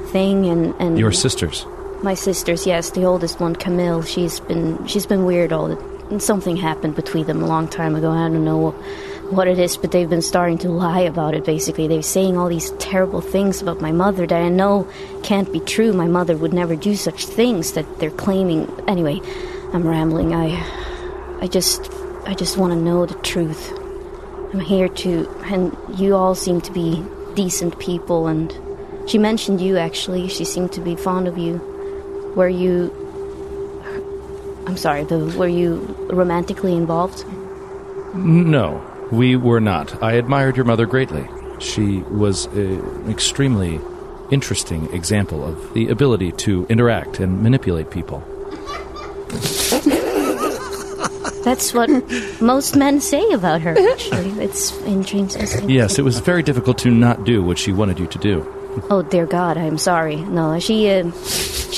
thing, and your sisters. My sisters. Yes. The oldest one, Camille. She's been weird all the time. Something happened between them a long time ago. I don't know what it is, but they've been starting to lie about it, basically. They're saying all these terrible things about my mother that I know can't be true. My mother would never do such things that they're claiming. Anyway, I'm rambling. I just want to know the truth. I'm here to... And you all seem to be decent people, and... She mentioned you, actually. She seemed to be fond of you. Were you... I'm sorry, were you romantically involved? No, we were not. I admired your mother greatly. She was an extremely interesting example of the ability to interact and manipulate people. That's what most men say about her, actually. It's interesting. Yes, it was very difficult to not do what she wanted you to do. Oh, dear God, I'm sorry. No, she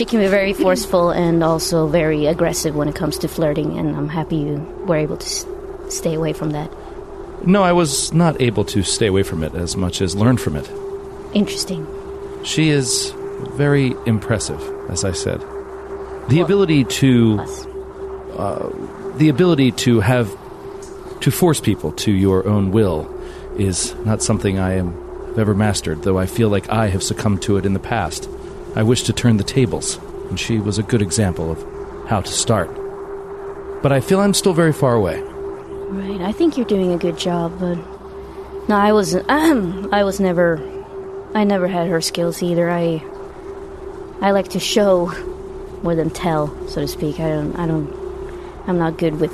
can be very forceful and also very aggressive when it comes to flirting, and I'm happy you were able to stay away from that. No, I was not able to stay away from it as much as learn from it. Interesting. She is very impressive, as I said. The ability to force people to your own will is not something I am... ever mastered, though I feel like I have succumbed to it in the past. I wish to turn the tables, and she was a good example of how to start. But I feel I'm still very far away. Right, I think you're doing a good job, but... No, I wasn't... I never had her skills either. I like to show more than tell, so to speak. I'm not good with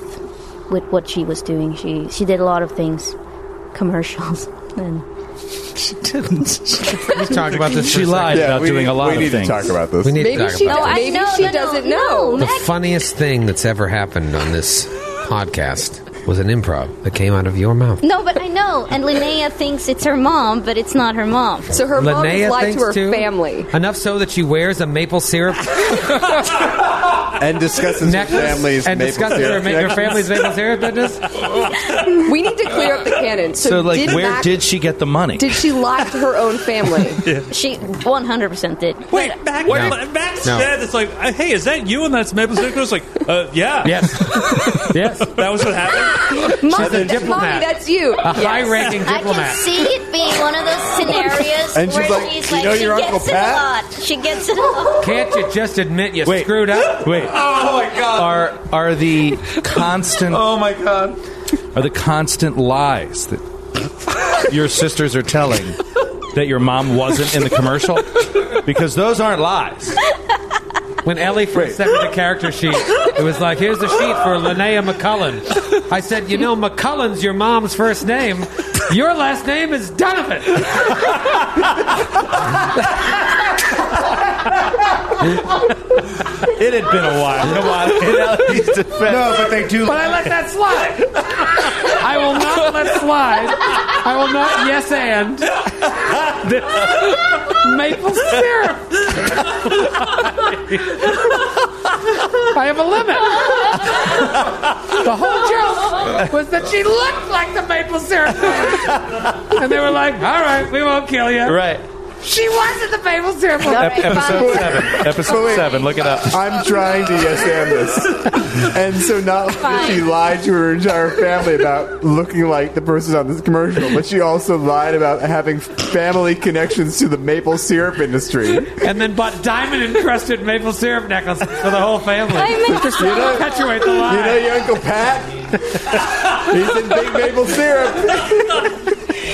what she was doing. She did a lot of things. Commercials, and... She didn't. Let's talk about this. She lied about doing a lot of things. We need to talk about this. Maybe she doesn't know. The funniest thing that's ever happened on this podcast was an improv that came out of your mouth. No, but I know. And Linnea thinks it's her mom, but it's not her mom. So her mom is lied to her family. Enough so that she wears a maple syrup... and discusses her family's maple syrup business. We need to clear up the canon. So, where did she get the money? Did she lie to her own family? Yeah. She 100% did. Wait, Mac said, it's like, hey, is that you and that's maple syrup? It's like, yeah. Yes. That was what happened? Mommy, that's you. A high-ranking diplomat. I can see it being one of those scenarios and she gets it a lot. Can't you just admit you screwed up? Wait. Oh my God! Are the constant? Oh my God! Are the constant lies that your sisters are telling that your mom wasn't in the commercial? Because those aren't lies. When Ellie first sent me the character sheet, it was like, here's the sheet for Linnea McCullen. I said, McCullen's your mom's first name. Your last name is Donovan. It had been a while. Come on. No, but they do. But I let that slide. I will not let slide. I will not maple syrup. I have a limit. The whole joke was that she looked like the maple syrup. And they were like, all right, we won't kill you. Right. She was in the Fable Circle. Episode 7. Episode 7. Look it up. I'm trying to yes-and this. And so not only she lied to her entire family about looking like the person on this commercial, but she also lied about having family connections to the maple syrup industry. And then bought diamond-encrusted maple syrup necklaces for the whole family. Just to perpetuate the lie. You know your Uncle Pat? He's in big maple syrup.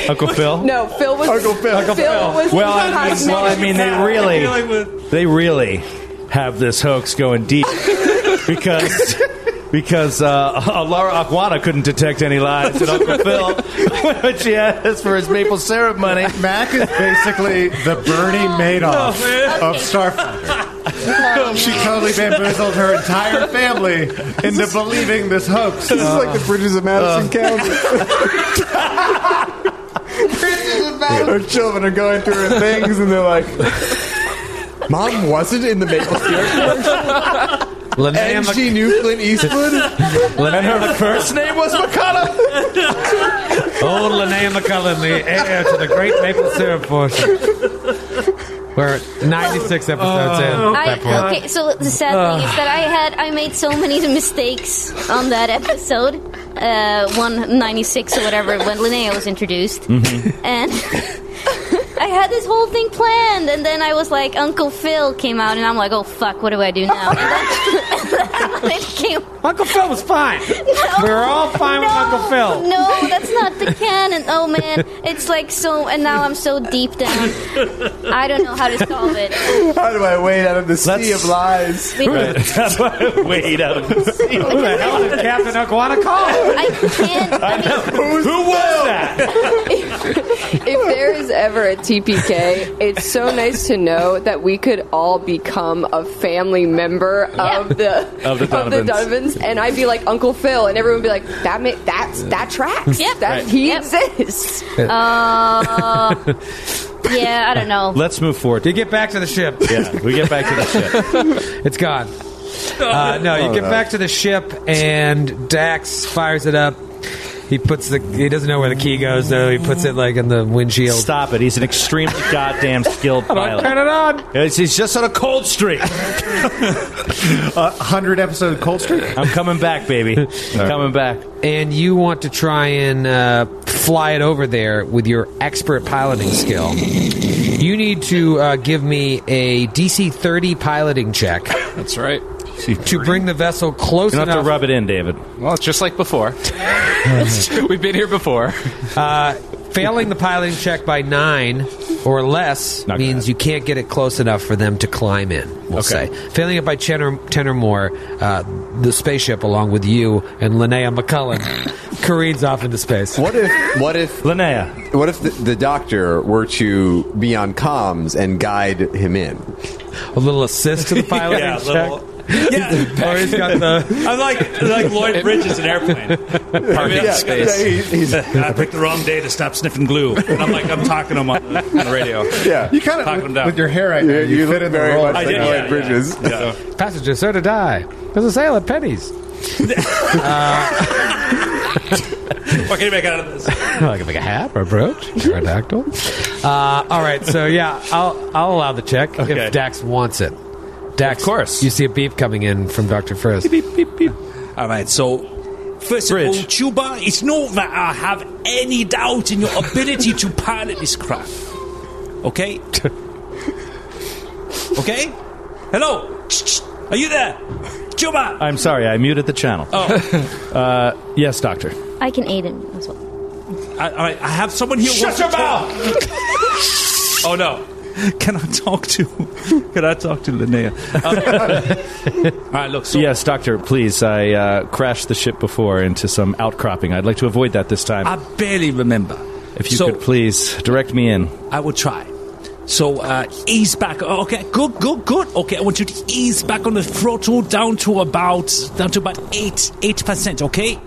Uncle Phil? No, Phil was... Uncle Phil. Uncle Phil was... Well, I mean, they really have this hoax going deep because Laura Aquana couldn't detect any lies at Uncle Phil when she asked for his maple syrup money. Mac is basically the Bernie Madoff of Starfinder. She totally bamboozled her entire family into believing this hoax. This is like the Bridges of Madison County. Her children are going through her things and they're like, Mom wasn't in the maple syrup. And she knew Clint Eastwood. And her first name was McCullen. Old Linnea McCullen, the heir to the great maple syrup portion. We're 96 episodes in at that point. Okay, so the sad thing is that I made so many mistakes on that episode. 196 or whatever, when Linnea was introduced. Mm-hmm. And I had this whole thing planned, and then I was like, Uncle Phil came out, and I'm like, oh, fuck, what do I do now? And that's when it came. Uncle Phil was fine. No, we were all fine with Uncle Phil. No, that's not the canon. Oh, man. It's like so, and now I'm so deep down. I don't know how to solve it. How do I wade out of the sea of lies? How do I wade out of the sea of lies? Who the hell did Captain Aquana call? I can't. Who was that? If there is ever a TPK, it's so nice to know that we could all become a family member of the Donovans, and I'd be like Uncle Phil, and everyone would be like, that tracks. Yep. He exists. Yeah, I don't know. Let's move forward. You get back to the ship. Yeah, we get back to the ship. It's gone. Back to the ship, and Dax fires it up. He doesn't know where the key goes, though. He puts it, like, in the windshield. Stop it. He's an extremely goddamn skilled pilot. Turn it on. He's just on a cold streak. 100-episode cold streak? I'm coming back, baby. Coming back. And you want to try and fly it over there with your expert piloting skill. You need to give me a DC-30 piloting check. That's right. To bring the vessel close enough. You don't have to rub it in, David. Well, it's just like before. We've been here before. Failing the piloting check by 9 or less means you can't get it close enough for them to climb in, we'll say. Failing it by 10 or more, the spaceship, along with you and Linnea McCullen, careens off into space. What if Linnea? What if the doctor were to be on comms and guide him in? A little assist to the piloting check? Yeah, or he's got the. I'm like Lloyd Bridges in Airplane. Parking space. Yeah, I picked the wrong day to stop sniffing glue. And I'm talking to him on the radio. Yeah, you kind of with your hair. Right now, you fit in very the role. Much I like did, Lloyd Bridges. Yeah. So. Passengers, so did I. There's a sale at Penny's. What can you make out of this? I can make a hat or a brooch, pterodactyl. All right, so yeah, I'll allow the check if Dax wants it. Dax, of course. You see a beep coming in from Dr. Friss. Beep, beep, beep, beep. All right, so first of all, Chuba, it's not that I have any doubt in your ability to pilot this craft. Okay? Okay? Hello? Are you there? Chuba! I'm sorry, I muted the channel. Oh. Yes, Doctor. I can aid him as well. All right, I have someone here. Shut your mouth! Oh, no. Can I talk to Linnea? All right, look. So yes, Doctor, please. I crashed the ship before into some outcropping. I'd like to avoid that this time. I barely remember. If you could please direct me in. I will try. So ease back. Okay, good. Okay, I want you to ease back on the throttle down to about 8%. Okay,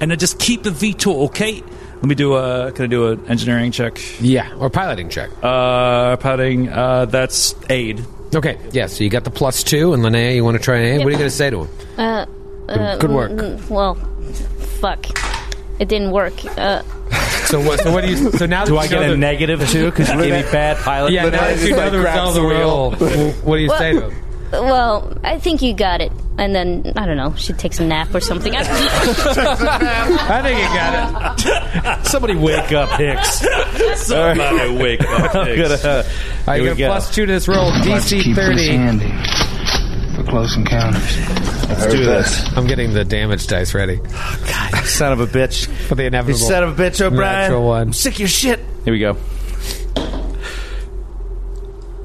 and then just keep the VTOL. Okay. Let me do can I do an engineering check? Yeah, or piloting check. Piloting, that's aid. Okay, yeah, so you got the +2, and Linnea, you want to try and aid? Yep. What are you going to say to him? Good work. Well, fuck. It didn't work. So now that I get a negative too? Because you're a bad pilot. Yeah, now that you know the result of the wheel, what do you say to him? Well, I think you got it. And then, I don't know, she takes a nap or something. I think you got it. Somebody wake up Hicks. Somebody wake up Hicks. I get plus 2 to this roll. DC 30 for close encounters. Let's do this. I'm getting the damage dice ready. Oh, God, you son of a bitch. For the inevitable. You son of a bitch, O'Brien. One. I'm sick of your shit. Here we go.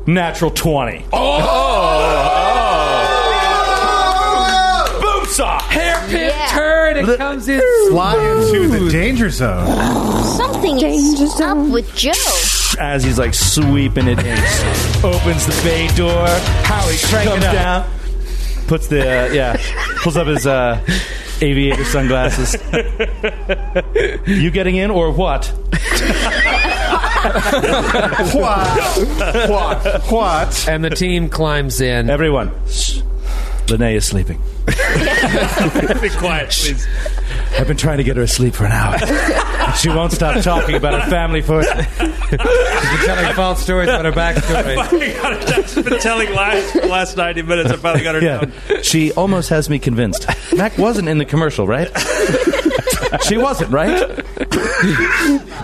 Natural 20. Oh! Boomsaw! Hairpin turn, it comes in. Flying to the danger zone. Something is up with Joe. As he's like sweeping it in. Opens the bay door. Howie comes down. Puts the, pulls up his aviator sunglasses. You getting in or what? What? And the team climbs in. Everyone. Shh. Linnea is sleeping. Be quiet, please. I've been trying to get her asleep for an hour. She won't stop talking about her family for... She's been telling false stories about her backstory. She's been telling lies for the last 90 minutes. I finally got her down. She almost has me convinced. Mac wasn't in the commercial, right? She wasn't, right?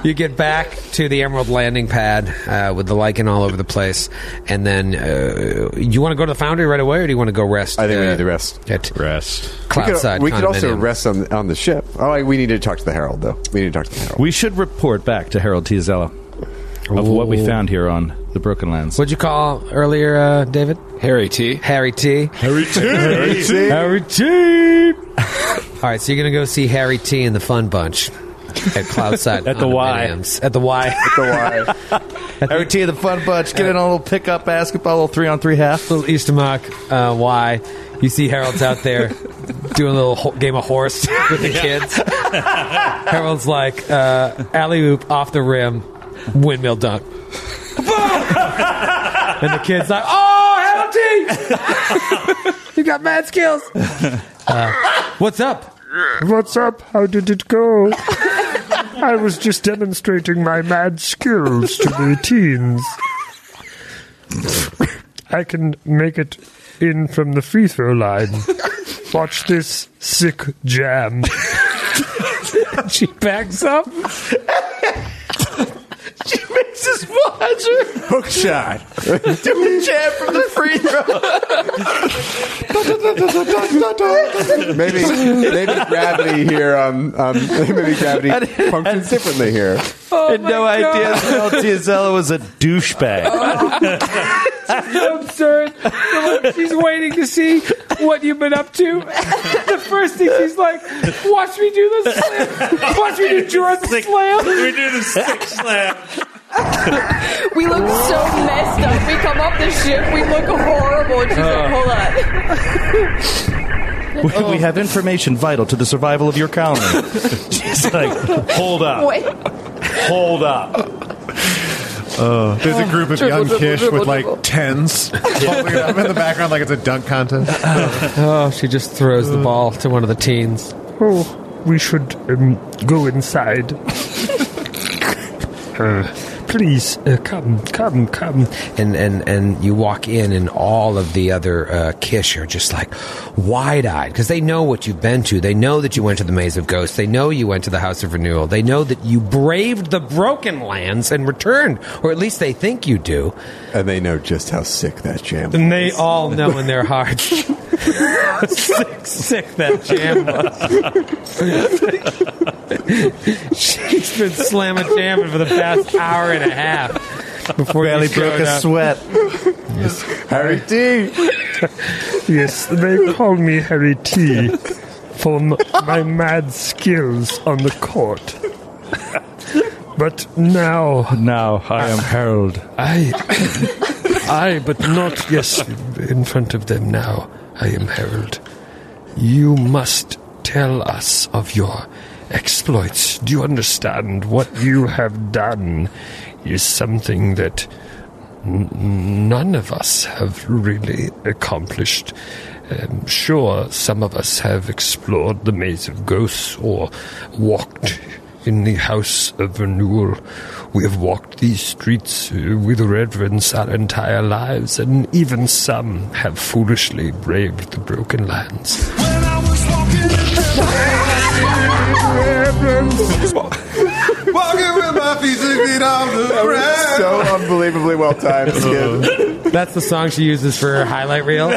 You get back to the Emerald Landing Pad with the lichen all over the place. And then you want to go to the Foundry right away, or do you want to go rest? I think we need to rest. Cloudside. We could also rest on the ship. Oh, we need to talk to the Herald, though. We should report back to Harold Tiazella of what we found here on the Broken Lands. What'd you call earlier, David? Harry T. All right, so you're going to go see Harry T. and the Fun Bunch. At Cloudside. At the Y. Harry T. and the Fun Bunch. Get in a little pickup basketball, little 3-on-3 half. Little Eastermark Y. You see Harold's out there doing a little game of horse with the kids. Harold's like, alley-oop off the rim, windmill dunk. And the kid's like, oh, Harold T! You got mad skills. What's up? What's up? How did it go? I was just demonstrating my mad skills to the teens. I can make it in from the free throw line. Watch this sick jam. She backs up. She makes this watcher. Hook shot. Do a jab from the free throw. maybe gravity here. Maybe gravity functions differently here. Oh, I had no idea that Tiazella was a douchebag. It's so absurd. She's waiting to see what you've been up to. The first thing she's like, watch me do the slam. Watch me do Jordan's slam. We do the sick slam. We look so messed up. We come up the ship, we look horrible. And she's like, hold up. We have information vital to the survival of your colony. She's like, hold up. Wait. Hold up. There's a group of young Kish with tens holding up in the background like it's a dunk contest. She just throws the ball to one of the teens. Oh, we should go inside. Please, come. And you walk in, and all of the other Kish are just like wide-eyed, because they know what you've been to. They know that you went to the Maze of Ghosts. They know you went to the House of Renewal. They know that you braved the Broken Lands and returned, or at least they think you do. And they know just how sick that jam was. And they all know in their hearts how sick that jam was. She's been slamming jamming for the past hour and a half before barely broke a sweat. Yes. Harry T. Yes, they call me Harry T. for my mad skills on the court. But now I am Harold. I, but not in front of them now. I am Harold. You must tell us of your exploits. Do you understand? What you have done is something that none of us have really accomplished. Sure, some of us have explored the Maze of Ghosts or walked in the House of Renewal. We have walked these streets with reverence our entire lives, and even some have foolishly braved the Broken Lands. When I was walking with my feet 6 feet off the ground. That was so unbelievably well timed. That's the song she uses for her highlight reel.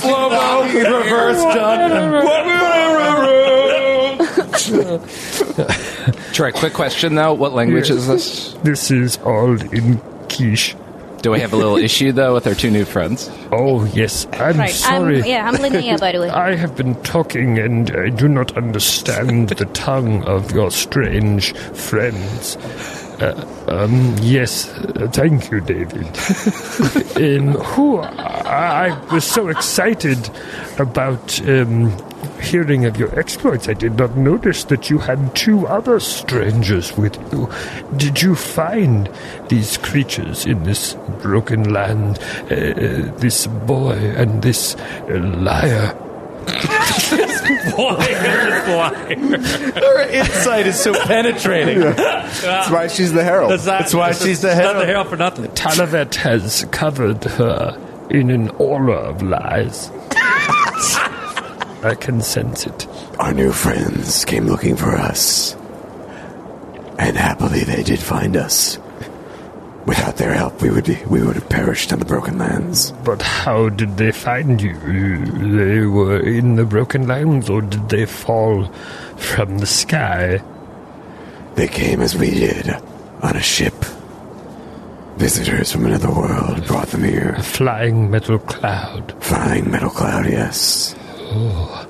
Slow mo, reverse jump. Troy, quick question though. What language is this? This is all in Kish. Do we have a little issue, though, with our two new friends? Oh, yes. I'm sorry. I'm Linnea, by the way. I have been talking, and I do not understand the tongue of your strange friends. Thank you, David. I was so excited about hearing of your exploits. I did not notice that you had two other strangers with you. Did you find these creatures in this broken land? This boy and this liar? Her insight is so penetrating. Yeah. That's why she's the Herald. That's why she's the Herald. Not the Herald for nothing. Talavet has covered her in an aura of lies. I can sense it. Our new friends came looking for us, and happily they did find us. Without their help, we would have perished on the Broken Lands. But how did they find you? They were in the Broken Lands, or did they fall from the sky? They came as we did, on a ship. Visitors from another world brought them here. A flying metal cloud. Flying metal cloud, yes. Oh.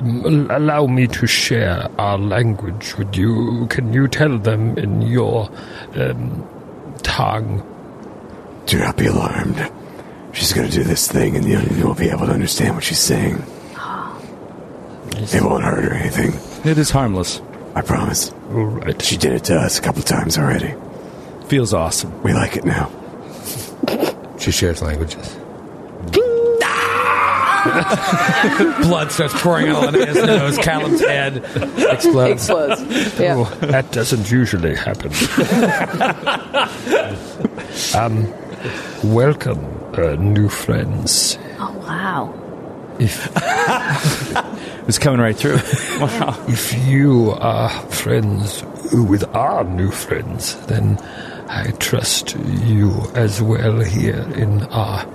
Allow me to share our language with you. Can you tell them in your tongue? Do not be alarmed. She's going to do this thing, and you won't be able to understand what she's saying. It won't hurt or anything. It is harmless. I promise. All right. She did it to us a couple times already. Feels awesome. We like it now. She shares languages. Blood starts pouring out on his nose. Callum's head explodes. Yeah. Oh, that doesn't usually happen. Welcome, new friends. Oh, wow. It's coming right through. Wow. If you are friends with our new friends, then I trust you as well here in our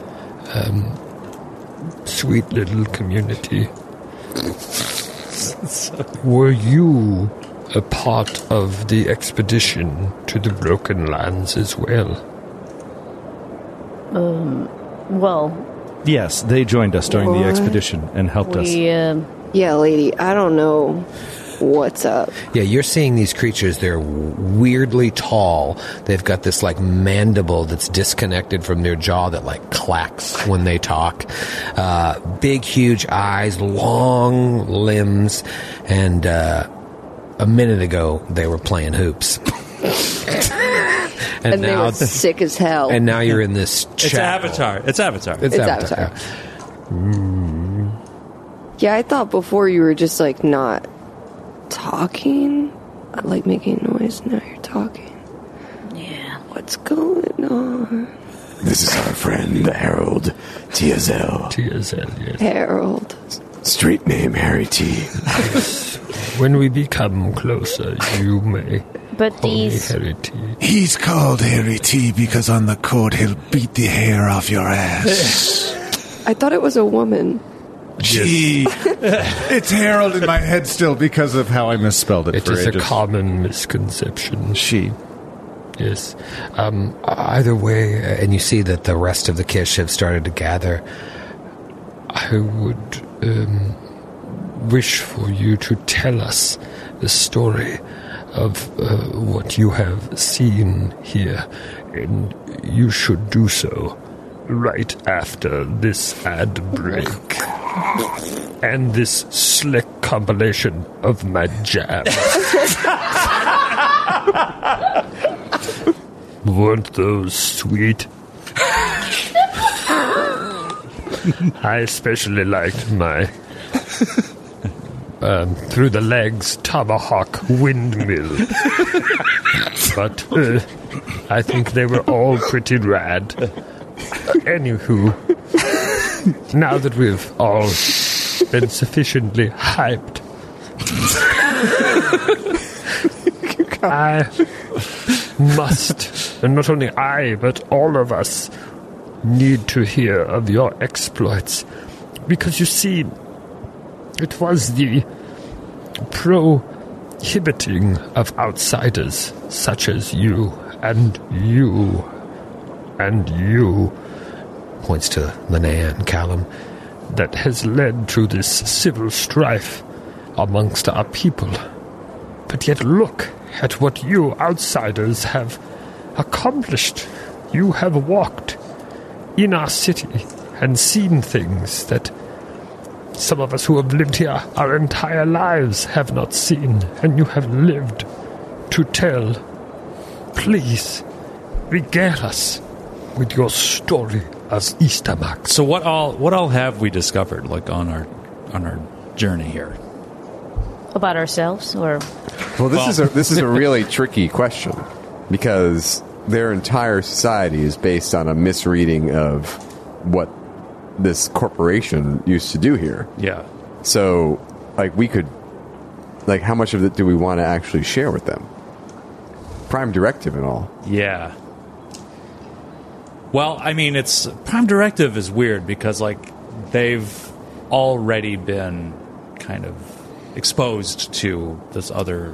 sweet little community. Were you a part of the expedition to the Broken Lands as well? Yes, they joined us during the expedition and helped us. Yeah, lady, I don't know what's up. Yeah, you're seeing these creatures. They're weirdly tall. They've got this, like, mandible that's disconnected from their jaw that, like, clacks when they talk. Big, huge eyes, long limbs, and a minute ago they were playing hoops. And now, they were sick as hell. And now you're in this chapel. It's Avatar. Mm. Yeah, I thought before you were just, like, not talking. I like making noise. Now you're talking. Yeah. What's going on? This is our friend, the Harold Tiazella. Tiazella, yes. Harold. Street name, Harry T. When we become closer, you may call me Harry T. He's called Harry T because on the court he'll beat the hair off your ass. I thought it was a woman. Gee, it's Harold in my head still because of how I misspelled it. It is a common misconception. She. Yes. Either way, and you see that the rest of the Kish have started to gather. I would wish for you to tell us the story of what you have seen here, and you should do so right after this ad break. And this slick compilation of my jams. Weren't those sweet? I especially liked my through the legs tomahawk windmill. But I think they were all pretty rad. Anywho, now that we've all been sufficiently hyped, I must, and not only I, but all of us, need to hear of your exploits. Because you see, it was the prohibiting of outsiders such as you and you and you, points to Linnea and Callum, that has led to this civil strife amongst our people. But yet look at what you outsiders have accomplished. You have walked in our city and seen things that some of us who have lived here our entire lives have not seen, and you have lived to tell. Please, regale us with your story as Istamak. So what all have we discovered, like on our journey here? About ourselves, or well, this is a really tricky question, because their entire society is based on a misreading of what this corporation used to do here. Yeah. So, how much of it do we want to actually share with them? Prime Directive and all. Yeah. Well, I mean, Prime Directive is weird because, they've already been kind of exposed to this other,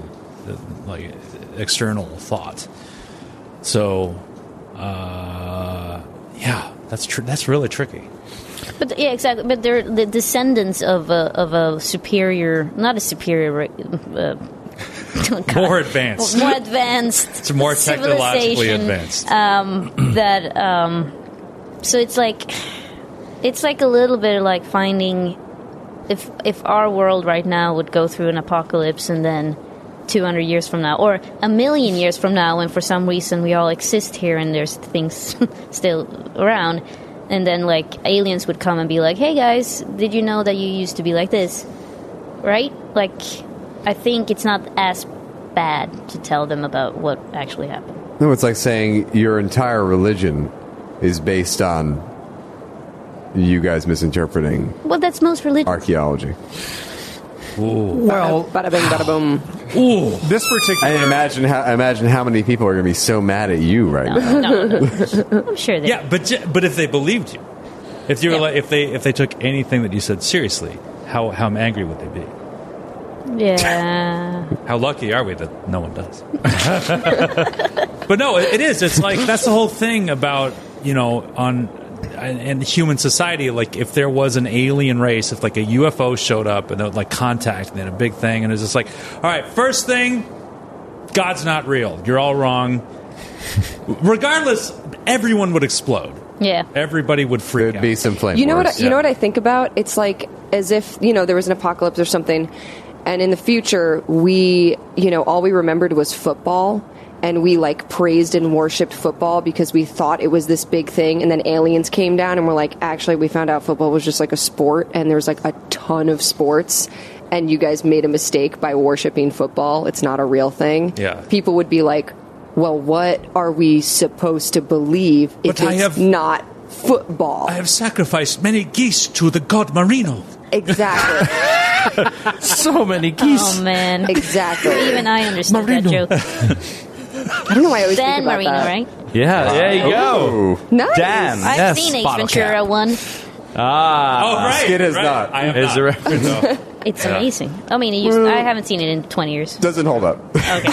external thought. So, yeah, that's really tricky. But yeah, exactly. But they're the descendants of a superior, not a superior, more advanced, it's more technologically advanced. So it's like a little bit like finding if our world right now would go through an apocalypse, and then 200 years from now, or 1,000,000 years from now, and for some reason we all exist here and there's things still around. And then, aliens would come and be like, hey, guys, did you know that you used to be like this? Right? I think it's not as bad to tell them about what actually happened. No, it's like saying your entire religion is based on you guys misinterpreting. Well, that's most religion. Archaeology. Ooh. Well, bada bing, bada boom. Ooh. This particular. I imagine how many people are going to be so mad at you now. No. I'm sure they. Yeah, but if they believed you, if you were if they took anything that you said seriously, how angry would they be? Yeah. How lucky are we that no one does? But no, it is. It's that's the whole thing about in human society, if there was an alien race, if a UFO showed up and they would contact and they had a big thing, and it was just all right, first thing, God's not real. You're all wrong. Regardless, everyone would explode. Yeah. Everybody would freak out. There'd be some flame. You know what I think about? It's as if, there was an apocalypse or something, and in the future, we, all we remembered was football. And we, praised and worshipped football because we thought it was this big thing. And then aliens came down and were actually, we found out football was just, a sport. And there was, a ton of sports. And you guys made a mistake by worshipping football. It's not a real thing. Yeah. People would be well, what are we supposed to believe if it's not football? I have sacrificed many geese to the god Marino. Exactly. So many geese. Oh, man. Exactly. Even I understood Marino. That joke. I don't know why I always Dan think about Marino, that. Right? Yeah, there you go. Ooh. Nice. Dan. I've seen Ace Ventura cap. 1. Ah. Oh, right. Skid is right. Not. I am not. Reference. No. It's amazing. I mean, I haven't seen it in 20 years. Doesn't hold up. Okay.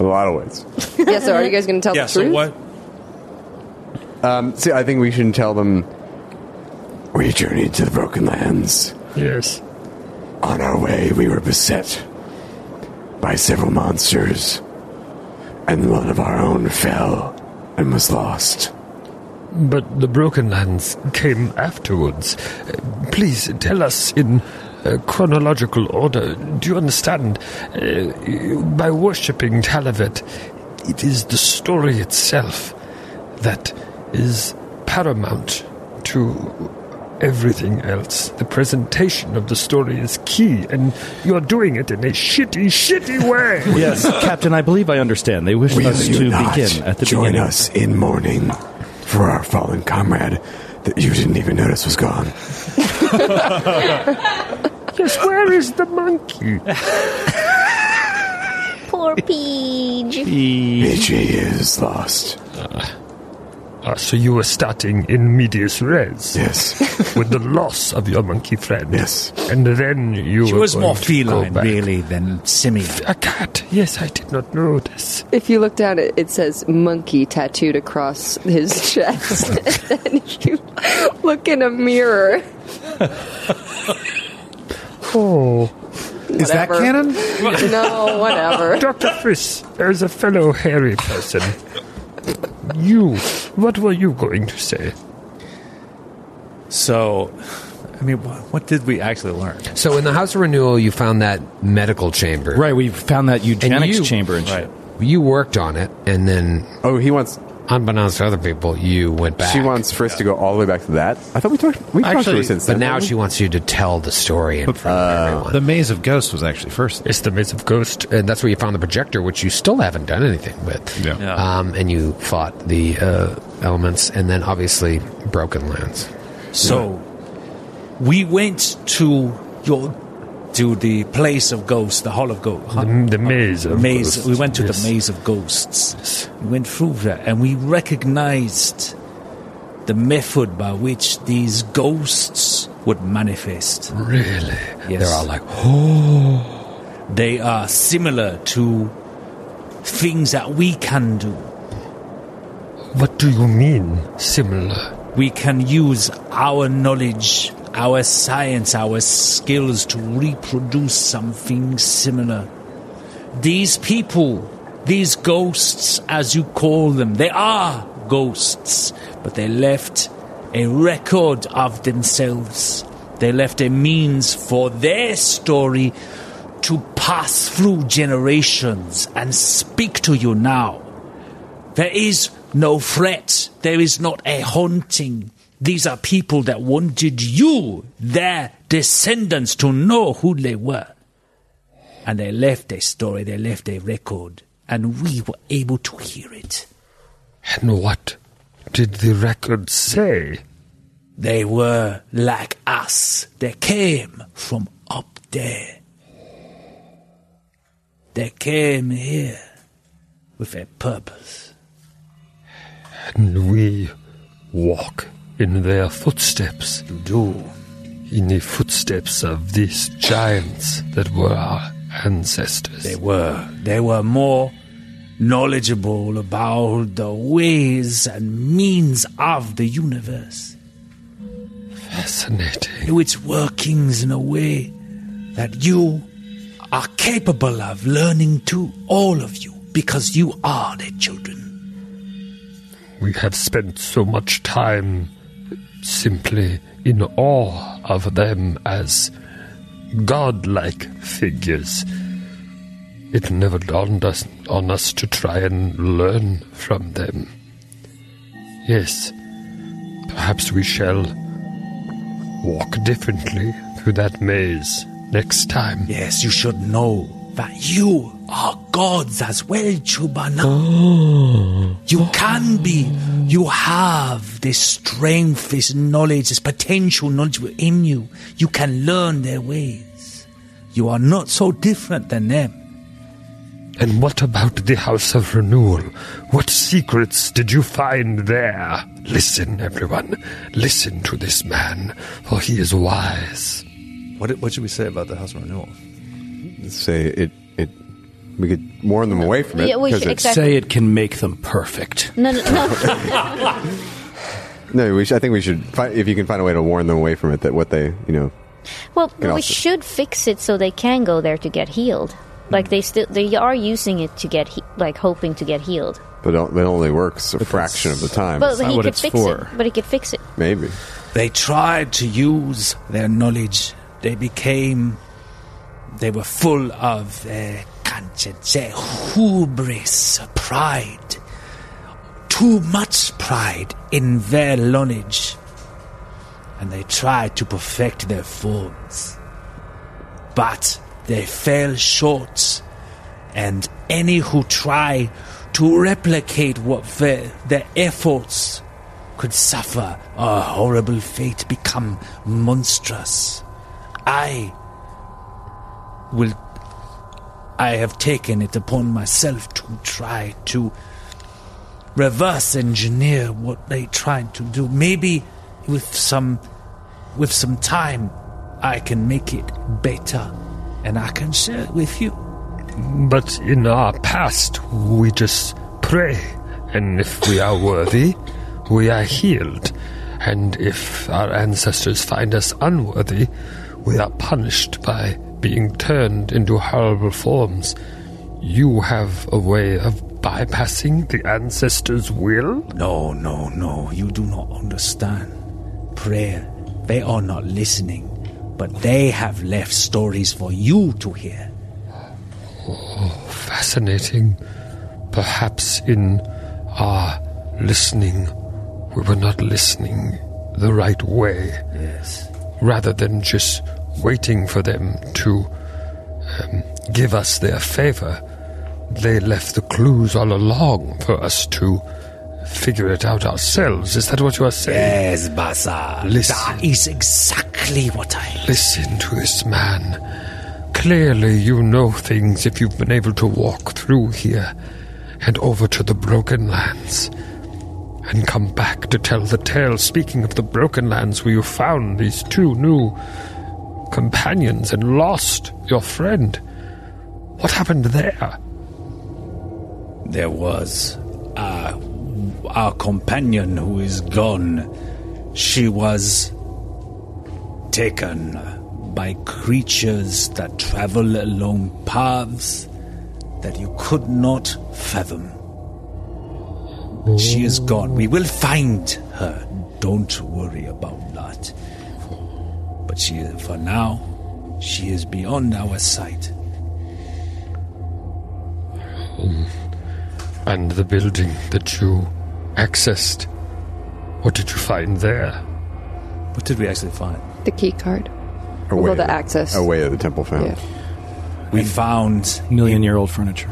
A lot of ways. Yeah, so are you guys going to tell the truth? Yeah, so what? See, I think we shouldn't tell them we journeyed to the Broken Lands. Yes. On our way, we were beset by several monsters. And one of our own fell and was lost. But the Broken Lands came afterwards. Please tell us in chronological order. Do you understand? By worshipping Talavet, it is the story itself that is paramount to everything else. The presentation of the story is key, and you're doing it in a shitty way. Yes, Captain, I believe I understand. They wish us to begin at the beginning. Join us in mourning for our fallen comrade that you didn't even notice was gone. Yes, where is the monkey? Poor Peach. Peach is lost. So you were starting in medias res. Yes. With the loss of your monkey friend. Yes. And then you were. She was more feline, really, than simian. A cat. Yes, I did not notice. If you look down, it says monkey tattooed across his chest. And then you look in a mirror. Oh. Is whatever. That canon? No, whatever. Dr. Friss, as a fellow hairy person. You, what were you going to say? So, I mean, what did we actually learn? So in the House of Renewal, you found that medical chamber. Right, we found that eugenics chamber and shit. Right. You worked on it, and then... Oh, he wants... Unbeknownst to other people, you went back. She wants Friss to go all the way back to that? I thought we talked to her since then. But now she wants you to tell the story in front of everyone. The Maze of Ghosts was actually first. It's the Maze of Ghosts, and that's where you found the projector, which you still haven't done anything with. Yeah. And you fought the elements, and then obviously Broken Lands. So we went to the place of ghosts, the hall of ghosts. The maze of ghosts. We went to the Maze of Ghosts. Yes. We went through that, and we recognized the method by which these ghosts would manifest. Really? Yes. They're all like, oh. They are similar to things that we can do. What do you mean, similar? We can use our knowledge, our science, our skills to reproduce something similar. These people, these ghosts, as you call them, they are ghosts, but they left a record of themselves. They left a means for their story to pass through generations and speak to you now. There is no threat. There is not a haunting. These are people that wanted you, their descendants, to know who they were. And they left a story, they left a record, and we were able to hear it. And what did the record say? They were like us. They came from up there. They came here with a purpose. And we walk in their footsteps. You do. In the footsteps of these giants that were our ancestors. They were more knowledgeable about the ways and means of the universe. Fascinating. To its workings in a way that you are capable of learning too, all of you, because you are their children. We have spent so much time simply in awe of them as godlike figures. It never dawned on us to try and learn from them. Yes, perhaps we shall walk differently through that maze next time. Yes, you should know that you are gods as well, Chubana. Oh. You can be. You have this strength, this knowledge, this potential knowledge within you. You can learn their ways. You are not so different than them. And what about the House of Renewal? What secrets did you find there? Listen, everyone. Listen to this man, for he is wise. What should we say about the House of Renewal? Say it. We could warn them away from it. Yeah, say it can make them perfect. No. No, I think we should. If you can find a way to warn them away from it, that what they, you know. Well, we should fix it so they can go there to get healed. Like they are using it to get hoping to get healed. But it only works a fraction of the time. But he could fix it. But he could fix it. Maybe they tried to use their knowledge. They were full of their conscience, their hubris, pride. Too much pride in their knowledge. and they tried to perfect their forms. But they fell short, and any who try to replicate what their efforts could suffer a horrible fate, become monstrous. I have taken it upon myself to try to reverse engineer what they tried to do. Maybe with some time, I can make it better, and I can share it with you. But in our past, we just pray, and if we are worthy, we are healed. And if our ancestors find us unworthy, we are punished by being turned into horrible forms. You have a way of bypassing the ancestors' will? No, you do not understand. Prayer, they are not listening, but they have left stories for you to hear. Oh, fascinating. Perhaps in our listening, we were not listening the right way. Yes. Rather than just waiting for them to give us their favor, they left the clues all along for us to figure it out ourselves. Is that what you are saying? Yes, Baza. Listen. That is exactly what I... Listen to this man. Clearly you know things if you've been able to walk through here and over to the Broken Lands and come back to tell the tale. Speaking of the Broken Lands, where you found these two new companions and lost your friend. What happened there? There was our companion who is gone. She was taken by creatures that travel along paths that you could not fathom. She is gone. We will find her. Don't worry about that. But for now, she is beyond our sight. And the building that you accessed, what did you find there? What did we actually find? The key card. Away. The access. Away at the Temple Found. Yeah. We found... million-year-old furniture.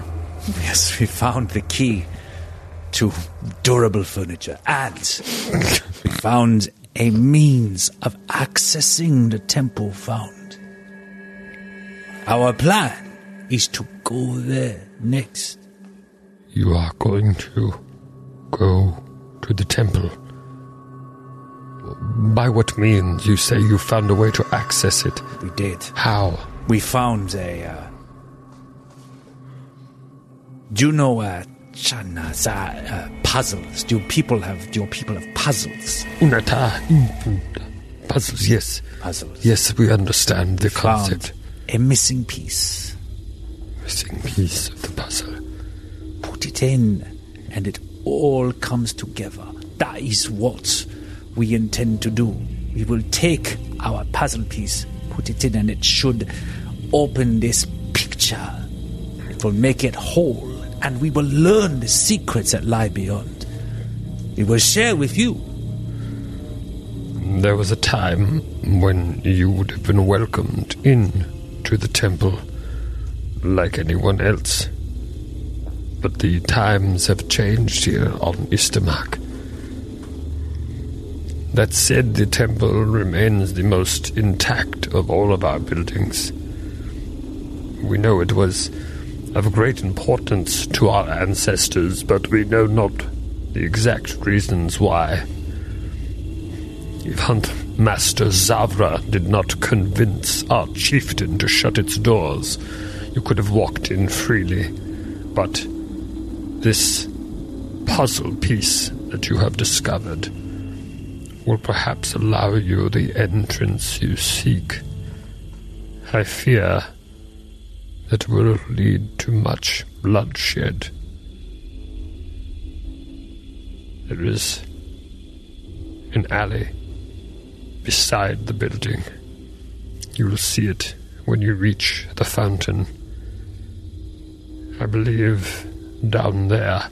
Yes, we found the key to durable furniture. And we found a means of accessing the Temple Found. Our plan is to go there next. You are going to go to the temple. By what means? You say you found a way to access it. We did. How? We found a... do you know puzzles? Do your people have puzzles? Puzzles, yes. Puzzles. Yes, we understand the concept. A missing piece. Missing piece of the puzzle. Put it in, and it all comes together. That is what we intend to do. We will take our puzzle piece, put it in, and it should open this picture. It will make it whole, and we will learn the secrets that lie beyond. We will share with you. There was a time when you would have been welcomed in to the temple like anyone else. But the times have changed here on Istamak. That said, the temple remains the most intact of all of our buildings. We know it was of great importance to our ancestors, but we know not the exact reasons why. If Hunt Master Zavra did not convince our chieftain to shut its doors, you could have walked in freely, but... this puzzle piece that you have discovered will perhaps allow you the entrance you seek. I fear that will lead to much bloodshed. There is an alley beside the building. You will see it when you reach the fountain. I believe... down there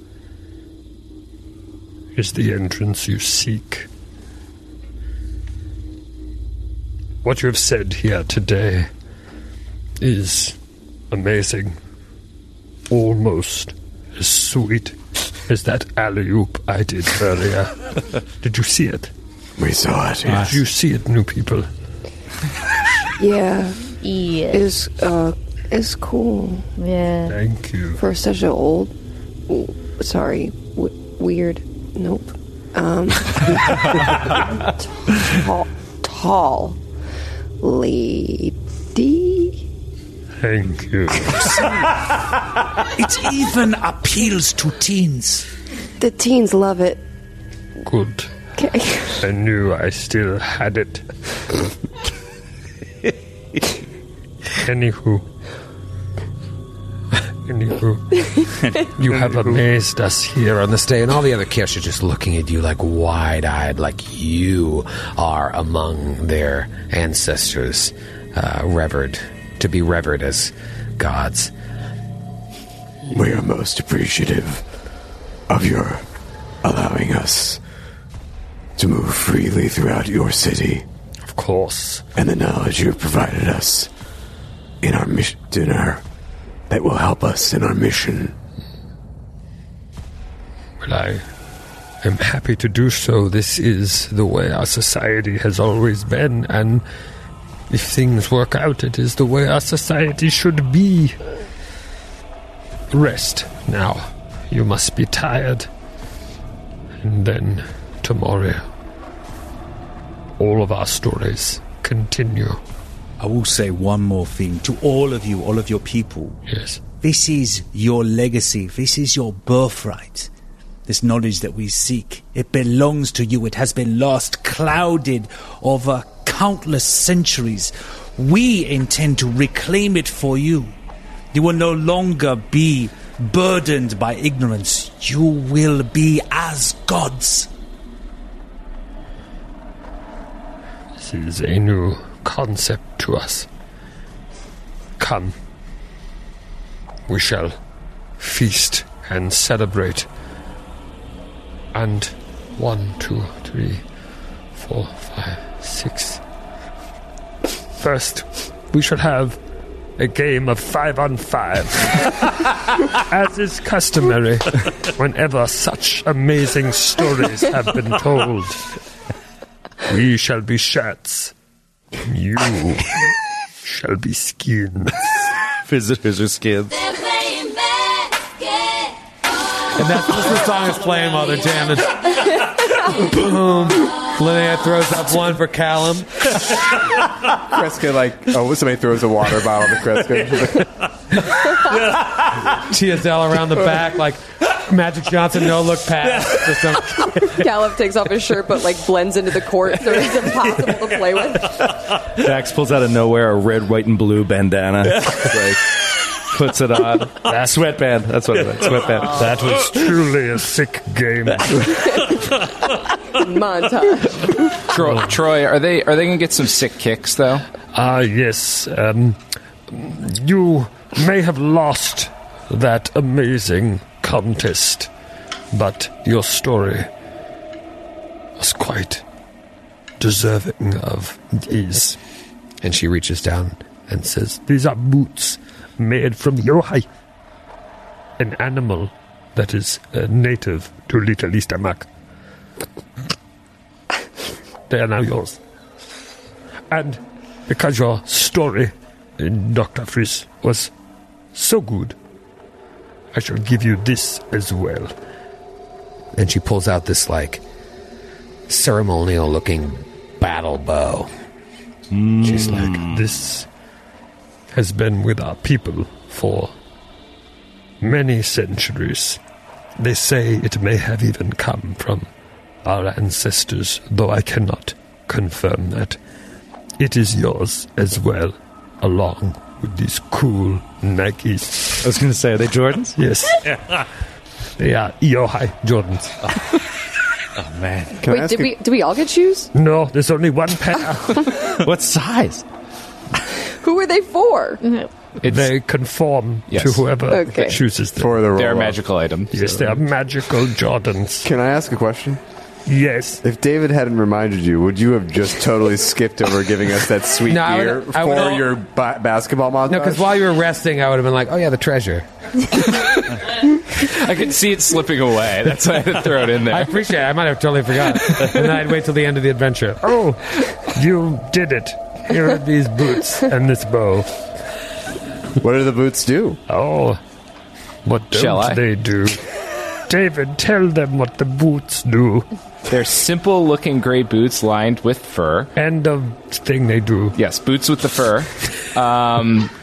is the entrance you seek. what you have said here today is amazing. Almost as sweet as that alley-oop I did earlier. Did you see it? We saw it, yes. Did you see it, new people? Yeah. Yes. It's cool. Yeah. Thank you. For such an old... Sorry. Weird. Nope. Tall lady. Thank you. It even appeals to teens. The teens love it. Good. Okay. I knew I still had it. Anywho. You have amazed us here on this day, and all the other Kish are just looking at you like wide-eyed, like you are among their ancestors, to be revered as gods. We are most appreciative of your allowing us to move freely throughout your city. Of course. And the knowledge you have provided us in our mission dinner that will help us in our mission. Well, I am happy to do so. This is the way our society has always been, and if things work out, it is the way our society should be. Rest now. You must be tired. And then tomorrow, all of our stories continue. I will say one more thing to all of you, all of your people. Yes. This is your legacy. This is your birthright. This knowledge that we seek, it belongs to you. It has been lost, clouded over countless centuries. We intend to reclaim it for you. You will no longer be burdened by ignorance. You will be as gods. This is a new concept to us. Come. We shall feast and celebrate. And 1, 2, 3, 4, 5, 6. First, we shall have a game of 5-on-5. As is customary whenever such amazing stories have been told. We shall be shirts. You shall be skin. Visitors are skins. And that's just the song is playing while they're jamming. Boom. Linnea throws up one for Callum. Kreska, somebody throws a water bottle to Kreska. Tiazella around the back, like Magic Johnson, no look pass. Callum takes off his shirt, but blends into the court, so he's impossible to play with. Dax pulls out of nowhere a red, white, and blue bandana. Puts it on. That sweatband. That's what it is. Sweatband. Oh. That was truly a sick game. Montage. Troy, are they gonna get some sick kicks though? Yes. You may have lost that amazing contest, but your story was quite deserving of these. And she reaches down and says, "These are boots made from yohai, an animal that is native to Little East Mac. They are now yours. And because your story, Dr. Friss, was so good, I shall give you this as well." And she pulls out this, ceremonial-looking battle bow. Mm. She's like, "This has been with our people for many centuries. They say it may have even come from our ancestors, though I cannot confirm that. It is yours as well, along with these cool Nikes." I was going to say, are they Jordans? Yes. Yeah. They are Yohai Jordans. Oh man. Wait, did we all get shoes? No, there's only one pair. What size? Who are they for? They conform to whoever chooses them. They're a magical item. Yes, they are magical Jordans. Can I ask a question? Yes. If David hadn't reminded you, would you have just totally skipped over giving us that sweet gear for your basketball montage? No, because while you were resting, I would have been like, oh, yeah, the treasure. I could see it slipping away. That's why I had to throw it in there. I appreciate it. I might have totally forgotten. And then I'd wait till the end of the adventure. Oh, you did it. Here are these boots and this bow. What do the boots do? Oh, what don't they do? David, tell them what the boots do. They're simple-looking gray boots lined with fur. And the thing they do. Yes, boots with the fur.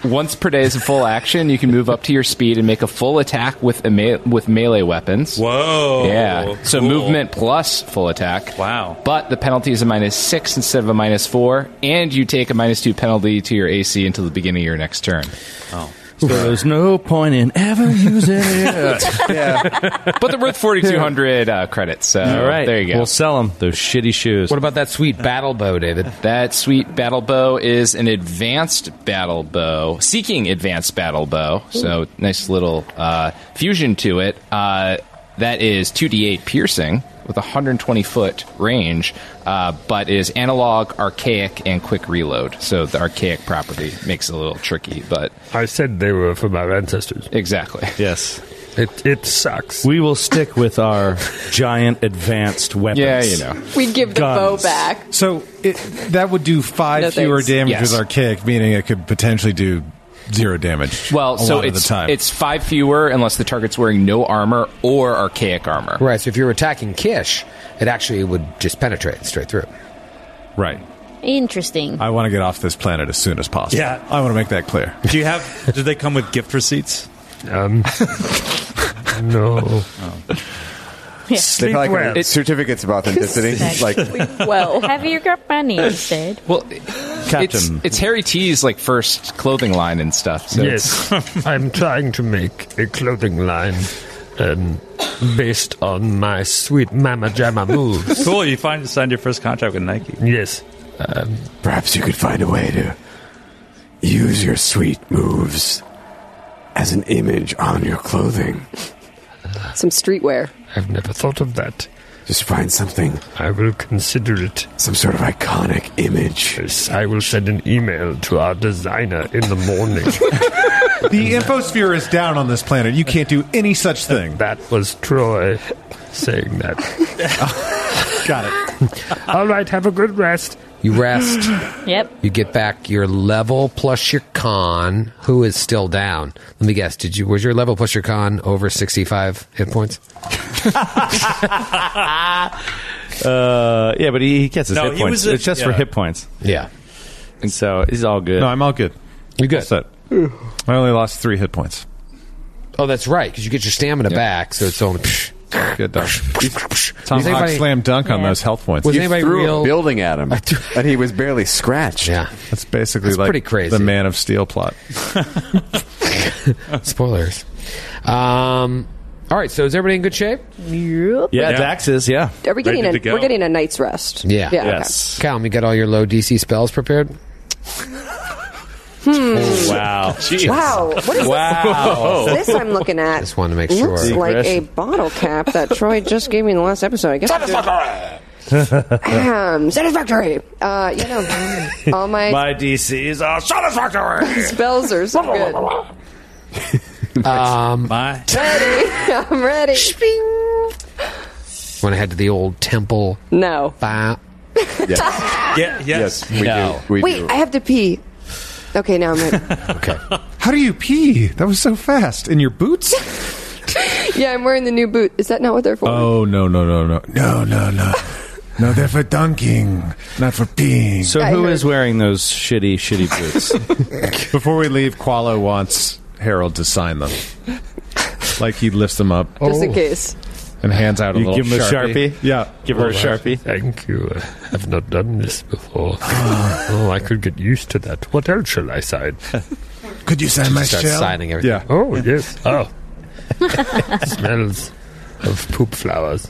Once per day is a full action. You can move up to your speed and make a full attack with melee weapons. Whoa. Yeah. Cool. So movement plus full attack. Wow. But the penalty is a -6 instead of a -4, and you take a -2 penalty to your AC until the beginning of your next turn. Oh. So there's no point in ever using it. Yeah. But they're worth 4,200 credits. So all right. There you go. We'll sell them, those shitty shoes. What about that sweet battle bow, David? That sweet battle bow is an advanced battle bow, seeking advanced battle bow. Ooh. So nice little fusion to it. That is 2d8 piercing with a 120-foot range, but is analog, archaic, and quick reload. So the archaic property makes it a little tricky, but... I said they were from our ancestors. Exactly. Yes. It sucks. We will stick with our giant advanced weapons. Yeah, you know. We give the bow back. So that would do 5 fewer damage with archaic, meaning it could potentially do... 0 damage. Well, so it's 5 fewer unless the target's wearing no armor or archaic armor. Right, so if you're attacking Kish, it actually would just penetrate straight through. Right. Interesting. I want to get off this planet as soon as possible. Yeah. I want to make that clear. Do they come with gift receipts? No. Oh. Yeah. They probably like certificates of authenticity. Like, well, have you got money instead? Well, Captain, it's Harry T's like first clothing line and stuff. So yes, I'm trying to make a clothing line based on my sweet mama jamma moves. Cool, you signed your first contract with Nike. Yes, perhaps you could find a way to use your sweet moves as an image on your clothing. Some streetwear. I've never thought of that. Just find something. I will consider it. Some sort of iconic image. Yes, I will send an email to our designer in the morning. The infosphere is down on this planet. You can't do any such thing. That was Troy saying that. Got it. All right, have a good rest. You rest. Yep. You get back your level plus your con, who is still down. Let me guess, was your level plus your con over 65 hit points? Yeah, but he gets his hit points. It's just for hit points. Yeah. And so he's all good. No, I'm all good. You're good. Set. I only lost 3 hit points. Oh, that's right, because you get your stamina back, so it's only... Good dunk. Tom Hawk slam dunk on those health points. Was anybody threw a building at him, and he was barely scratched. Yeah, that's basically pretty crazy. The Man of Steel plot. Spoilers. All right, so is everybody in good shape? Yep. Yeah, Dax is. Yeah. Are we getting we're getting a night's rest? Yeah. Yes. Okay. Calum, you got all your low DC spells prepared? Oh, wow. Jeez. Wow. What is this I'm looking at? Just wanted to make sure. Looks like a bottle cap that Troy just gave me in the last episode. I guess satisfactory! Satisfactory! You know, all my DCs are satisfactory! Spells are so good. I'm ready. Want to head to the old temple? No. Yes, we do. Wait, I have to pee. Okay, now I'm ready. Okay. How do you pee? That was so fast. In your boots? Yeah, I'm wearing the new boot. Is that not what they're for? Oh, no. No. No, they're for dunking, not for peeing. So who is wearing those shitty boots? Before we leave, Quala wants Harold to sign them. Like he lifts them up. Just in case. And hands out a little Sharpie. Yeah. Give her a Sharpie. Thank you. I've not done this before. I could get used to that. What else shall I sign? Could you sign my shell? Signing everything. Yeah. Oh, yes. Oh. Smells of poop flowers.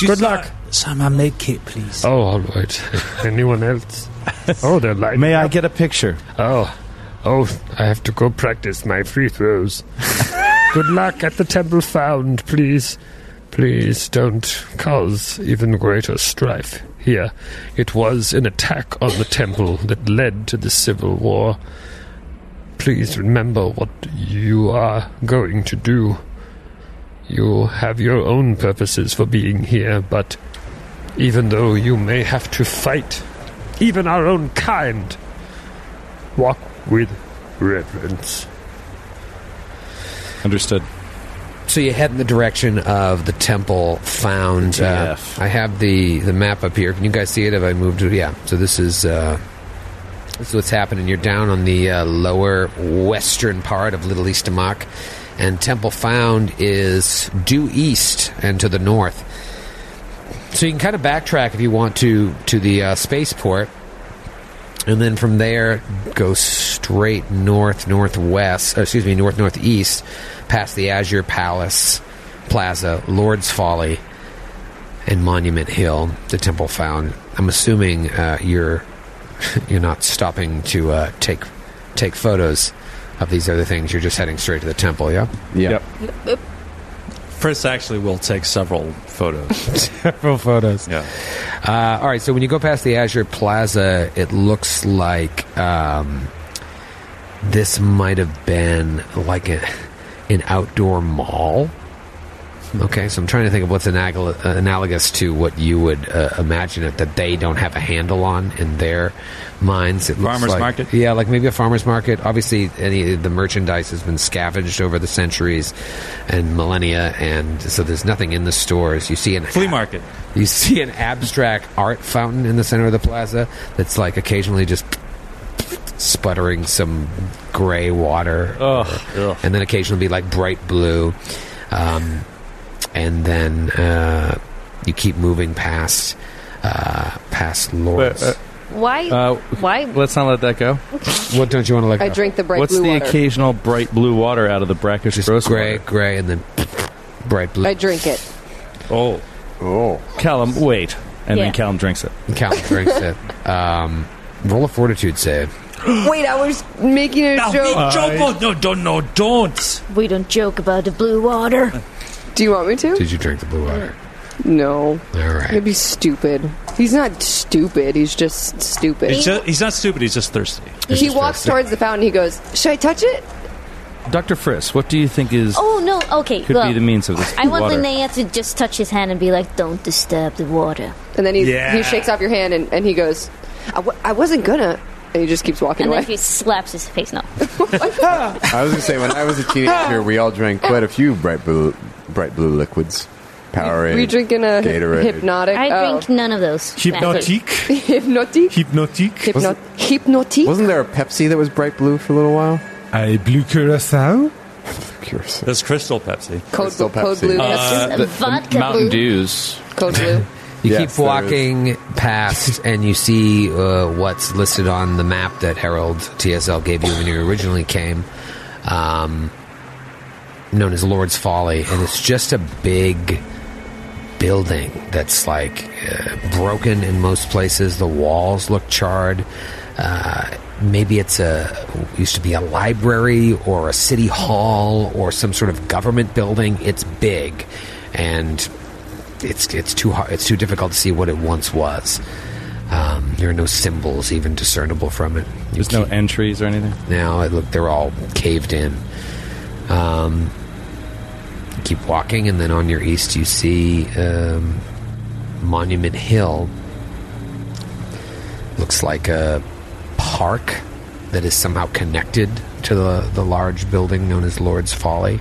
Good luck. Some I make it, please. Oh, all right. Anyone else? Oh, they're lighting May up. I get a picture? Oh, I have to go practice my free throws. Good luck at the Temple Found, please. Please don't cause even greater strife here. It was an attack on the temple that led to the civil war. Please remember what you are going to do. You have your own purposes for being here, but even though you may have to fight, even our own kind, walk with reverence. Understood. So you head in the direction of the Temple Found. I have the map up here. Can you guys see it? Have I moved to? Yeah. So this is what's happening. You're down on the lower western part of Little Eastamak, and Temple Found is due east and to the north. So you can kind of backtrack if you want to the spaceport, and then from there go straight north northeast, past the Azure Palace, Plaza, Lord's Folly, and Monument Hill, the Temple Found. I'm assuming you're not stopping to take photos of these other things. You're just heading straight to the temple, yeah? Yeah. Yep. Friss actually will take several photos. Yeah. All right, so when you go past the Azure Plaza, it looks like this might have been like an outdoor mall. Okay, so I'm trying to think of what's analogous to what you would imagine it, that they don't have a handle on in their minds. It looks farmer's market? Yeah, like maybe a farmer's market. Obviously, the merchandise has been scavenged over the centuries and millennia, and so there's nothing in the stores. You see an flea market. You see an abstract art fountain in the center of the plaza that's like occasionally just sputtering some gray water. Ugh. And then occasionally be like bright blue. And then you keep moving past Lawrence. Why? Let's not let that go. What don't you want to let go? I drink the bright blue water. What's the occasional bright blue water out of the brackish gross water? Gray, and then bright blue. I drink it. Oh. Callum, wait. And then Callum drinks it. Roll a fortitude save. Wait, I was making a joke. No, don't. We don't joke about the blue water. Do you want me to? Did you drink the blue water? No. All right. It'd be stupid. He's not stupid. He's just stupid. He's not stupid. He's just thirsty. He walks towards the fountain. He goes, "Should I touch it?" Dr. Friss, what do you think is? Oh no. Okay. Could be the means of this. I want Linnea to just touch his hand and be like, "Don't disturb the water." And then he shakes off your hand and he goes, "I wasn't gonna." And he just keeps walking away. And then he slaps his face. No. I was going to say, when I was a teenager, we all drank quite a few bright blue liquids. Powerade. We drinking a Gatorade. Hypnotic. I drink none of those. Hypnotique. Wasn't there a Pepsi that was bright blue for a little while? A blue curacao? There's Crystal Pepsi. Code blue. Vodka Mountain Dews. Code blue. You keep walking past, and you see what's listed on the map that Harold Tiazella gave you when you originally came, known as Lord's Folly. And it's just a big building that's, like, broken in most places. The walls look charred. Maybe it used to be a library or a city hall or some sort of government building. It's big, and it's too hard. It's too difficult to see what it once was. There are no symbols even discernible from it. There's no entries or anything? No, look, they're all caved in. You keep walking, and then on your east you see Monument Hill. Looks like a park that is somehow connected to the large building known as Lord's Folly.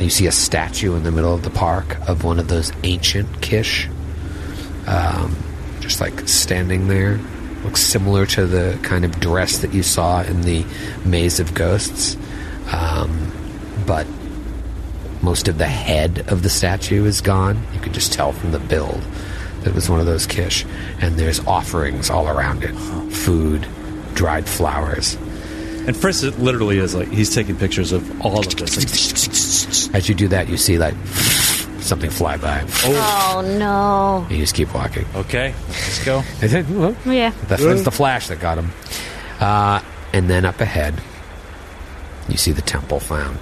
You see a statue in the middle of the park of one of those ancient Kish, just like standing there. Looks similar to the kind of dress that you saw in the Maze of Ghosts, but most of the head of the statue is gone. You can just tell from the build that it was one of those Kish, and there's offerings all around it, food, dried flowers. And Friss, it literally is like he's taking pictures of all of this. As you do that, you see like something fly by. Oh no! And you just keep walking. Okay, let's go. Yeah. That's the flash that got him. And then up ahead, you see the Temple Found.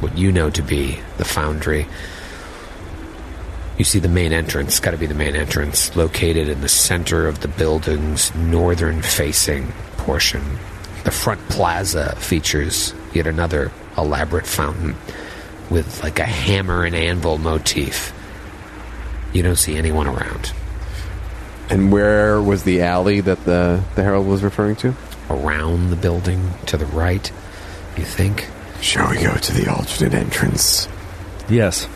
what you know to be the Foundry. You see the main entrance, gotta be the main entrance, located in the center of the building's northern-facing portion. The front plaza features yet another elaborate fountain with like a hammer and anvil motif. You don't see anyone around. And where was the alley that the Herald was referring to? Around the building, to the right, you think? Shall we go to the alternate entrance? Yes.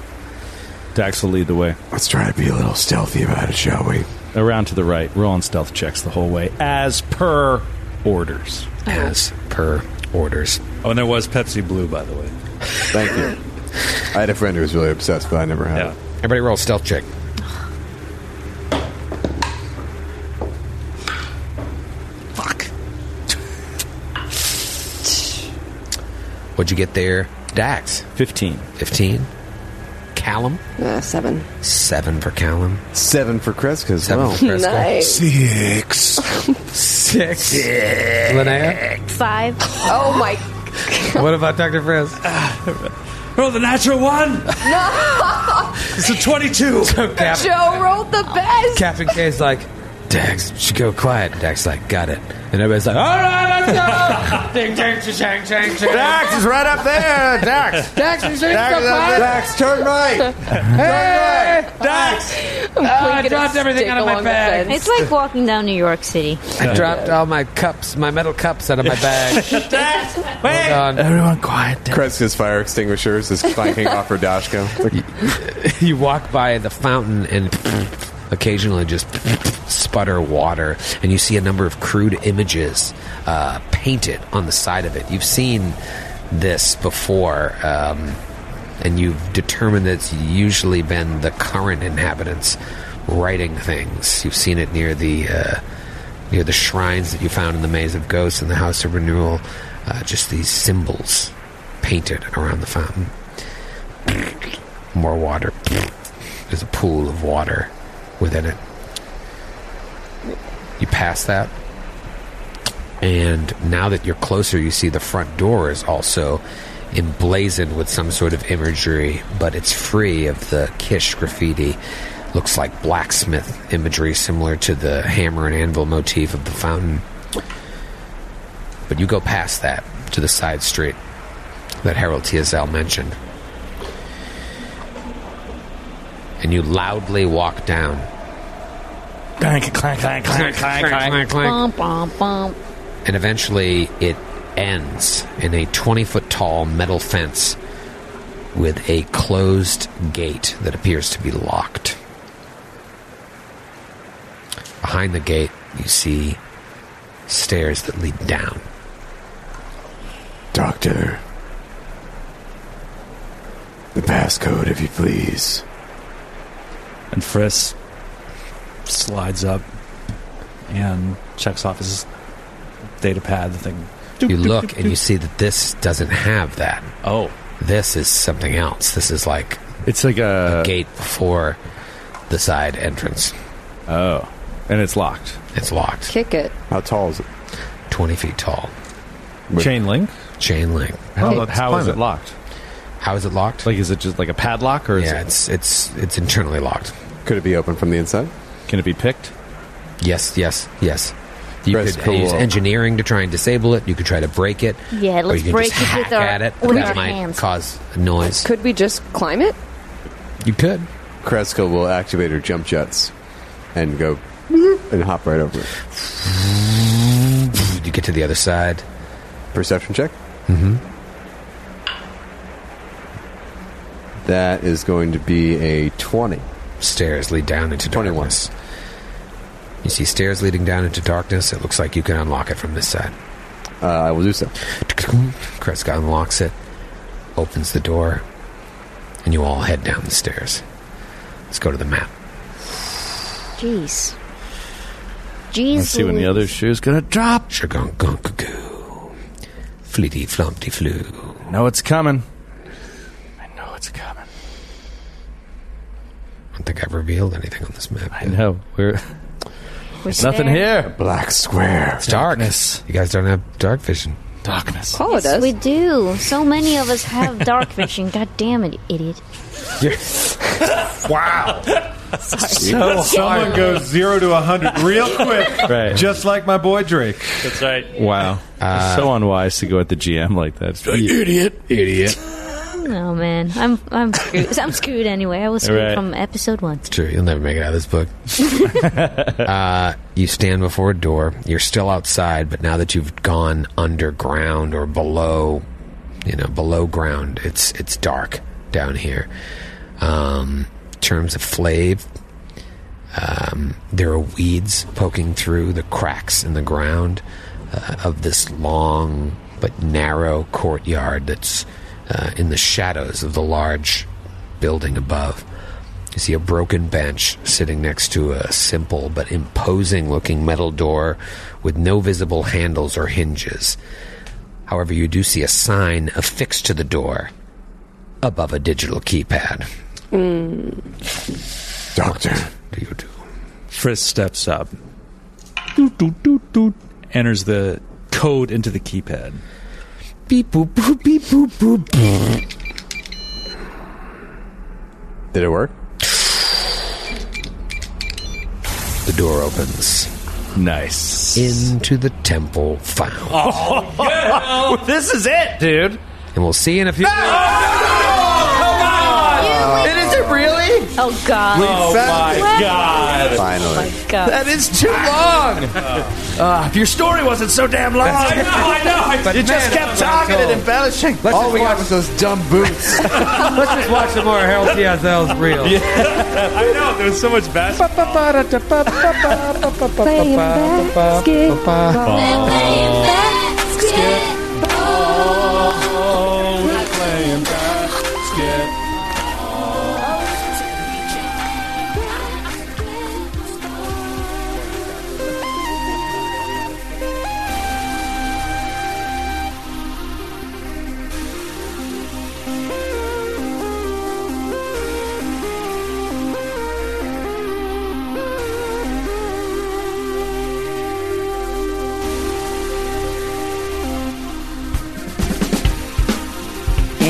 Dax will lead the way. Let's try to be a little stealthy about it, shall we? Around to the right. Roll on stealth checks the whole way, as per orders. As per orders. Oh, and there was Pepsi Blue, by the way. Thank you. I had a friend who was really obsessed, but I never had it. Everybody roll a stealth check. Fuck. What'd you get there, Dax? 15. 15? Callum? 7. 7 for Callum. 7 for Kreska as well. Nice. 6. 6. Linnea? 5. Oh, my God. What about Dr. Friss? Roll the natural one. No. It's a 22. So Joe rolled the best. Captain K's like, Dax, should go quiet. Dax's like, got it. And everybody's like, all right, let's go. Ding, ding, cha-chang, chang, chang. Dax is right up there. Dax. Dax, you should go quiet. Dax, turn right. Hey, Dax. I dropped everything out of my bag. It's like walking down New York City. I dropped all my cups, my metal cups out of my bag. Dax, wait. Hold on. Everyone quiet. Kreska's fire extinguishers is clanking off her dashko. You walk by the fountain and... occasionally just sputter water, and you see a number of crude images painted on the side of it. You've seen this before, and you've determined that it's usually been the current inhabitants writing things. You've seen it near the shrines that you found in the Maze of Ghosts and the House of Renewal, just these symbols painted around the fountain. More water. There's a pool of water within it. You pass that, and now that you're closer, you see the front door is also emblazoned with some sort of imagery, but it's free of the Kish graffiti. Looks like blacksmith imagery similar to the hammer and anvil motif of the fountain. But you go past that to the side street that Harold Tiazella mentioned, and you loudly walk down. Clank, clank, clank, clank, clank, clank, clank, clank. And eventually it ends in a 20-foot-tall metal fence with a closed gate that appears to be locked. Behind the gate, you see stairs that lead down. Doctor, the passcode, if you please. And Friss slides up and checks off his data pad, the thing. You look and you see that this doesn't have that. Oh. This is something else. This is like... it's like a gate before the side entrance. Oh. And it's locked. It's locked. Kick it. How tall is it? 20 feet tall. Chain link? Chain link. How is it locked? How is it locked? Like, is it just like a padlock, or is it? Yeah, it's internally locked. Could it be opened from the inside? Can it be picked? Yes. You could use engineering to try and disable it. You could try to break it. Yeah, let's break it with our hands. That might cause noise. Could we just climb it? You could. Kreska will activate her jump jets and go and hop right over it. You get to the other side. Perception check? Mm-hmm. That is going to be a 20. Stairs lead down into darkness. 21. You see stairs leading down into darkness. It looks like you can unlock it from this side. I will do so. Kreska unlocks it, opens the door, and you all head down the stairs. Let's go to the map. Jeez. Let's see when the other shoe's going to drop. Shagongonkagoo. Fleety flumpty flew. No, it's coming. I don't think I've revealed anything on this map. I know. There's nothing here. A black square. It's darkness. You guys don't have dark vision. Darkness. Koala yes, does. We do. So many of us have dark vision. God damn it, idiot. Wow. So someone goes 0 to 100 real quick, right. Just like my boy Drake. That's right. Wow. So unwise to go at the GM like that. Like, idiot. Oh man, I'm screwed. I'm screwed anyway. I was screwed from episode 1. It's true. You'll never make it out of this book. You stand before a door. You're still outside, but now that you've gone underground or below, below ground, it's dark down here. In terms of flavor, there are weeds poking through the cracks in the ground of this long but narrow courtyard that's in the shadows of the large building above. You see a broken bench sitting next to a simple but imposing-looking metal door with no visible handles or hinges. However, you do see a sign affixed to the door above a digital keypad. Doctor, what do you do? Friss steps up. Doot, doot, doot, doot. Enters the code into the keypad. Beep, boop, boop, beep, boop, boop. Did it work? The door opens. Nice. Into the Temple Found. Oh, yeah. This is it, dude. And we'll see you in a few minutes. Oh, no! Come on! Is it really? Oh, God. Oh, my God. Finally. Oh, my God. That is too long. If your story wasn't so damn long. I know. You just kept talking and embellishing. All we got was those dumb boots. Let's just watch some more Harold Tiazel's reels. Yeah. I know. There was so much basketball. Playing basketball. Playing basketball.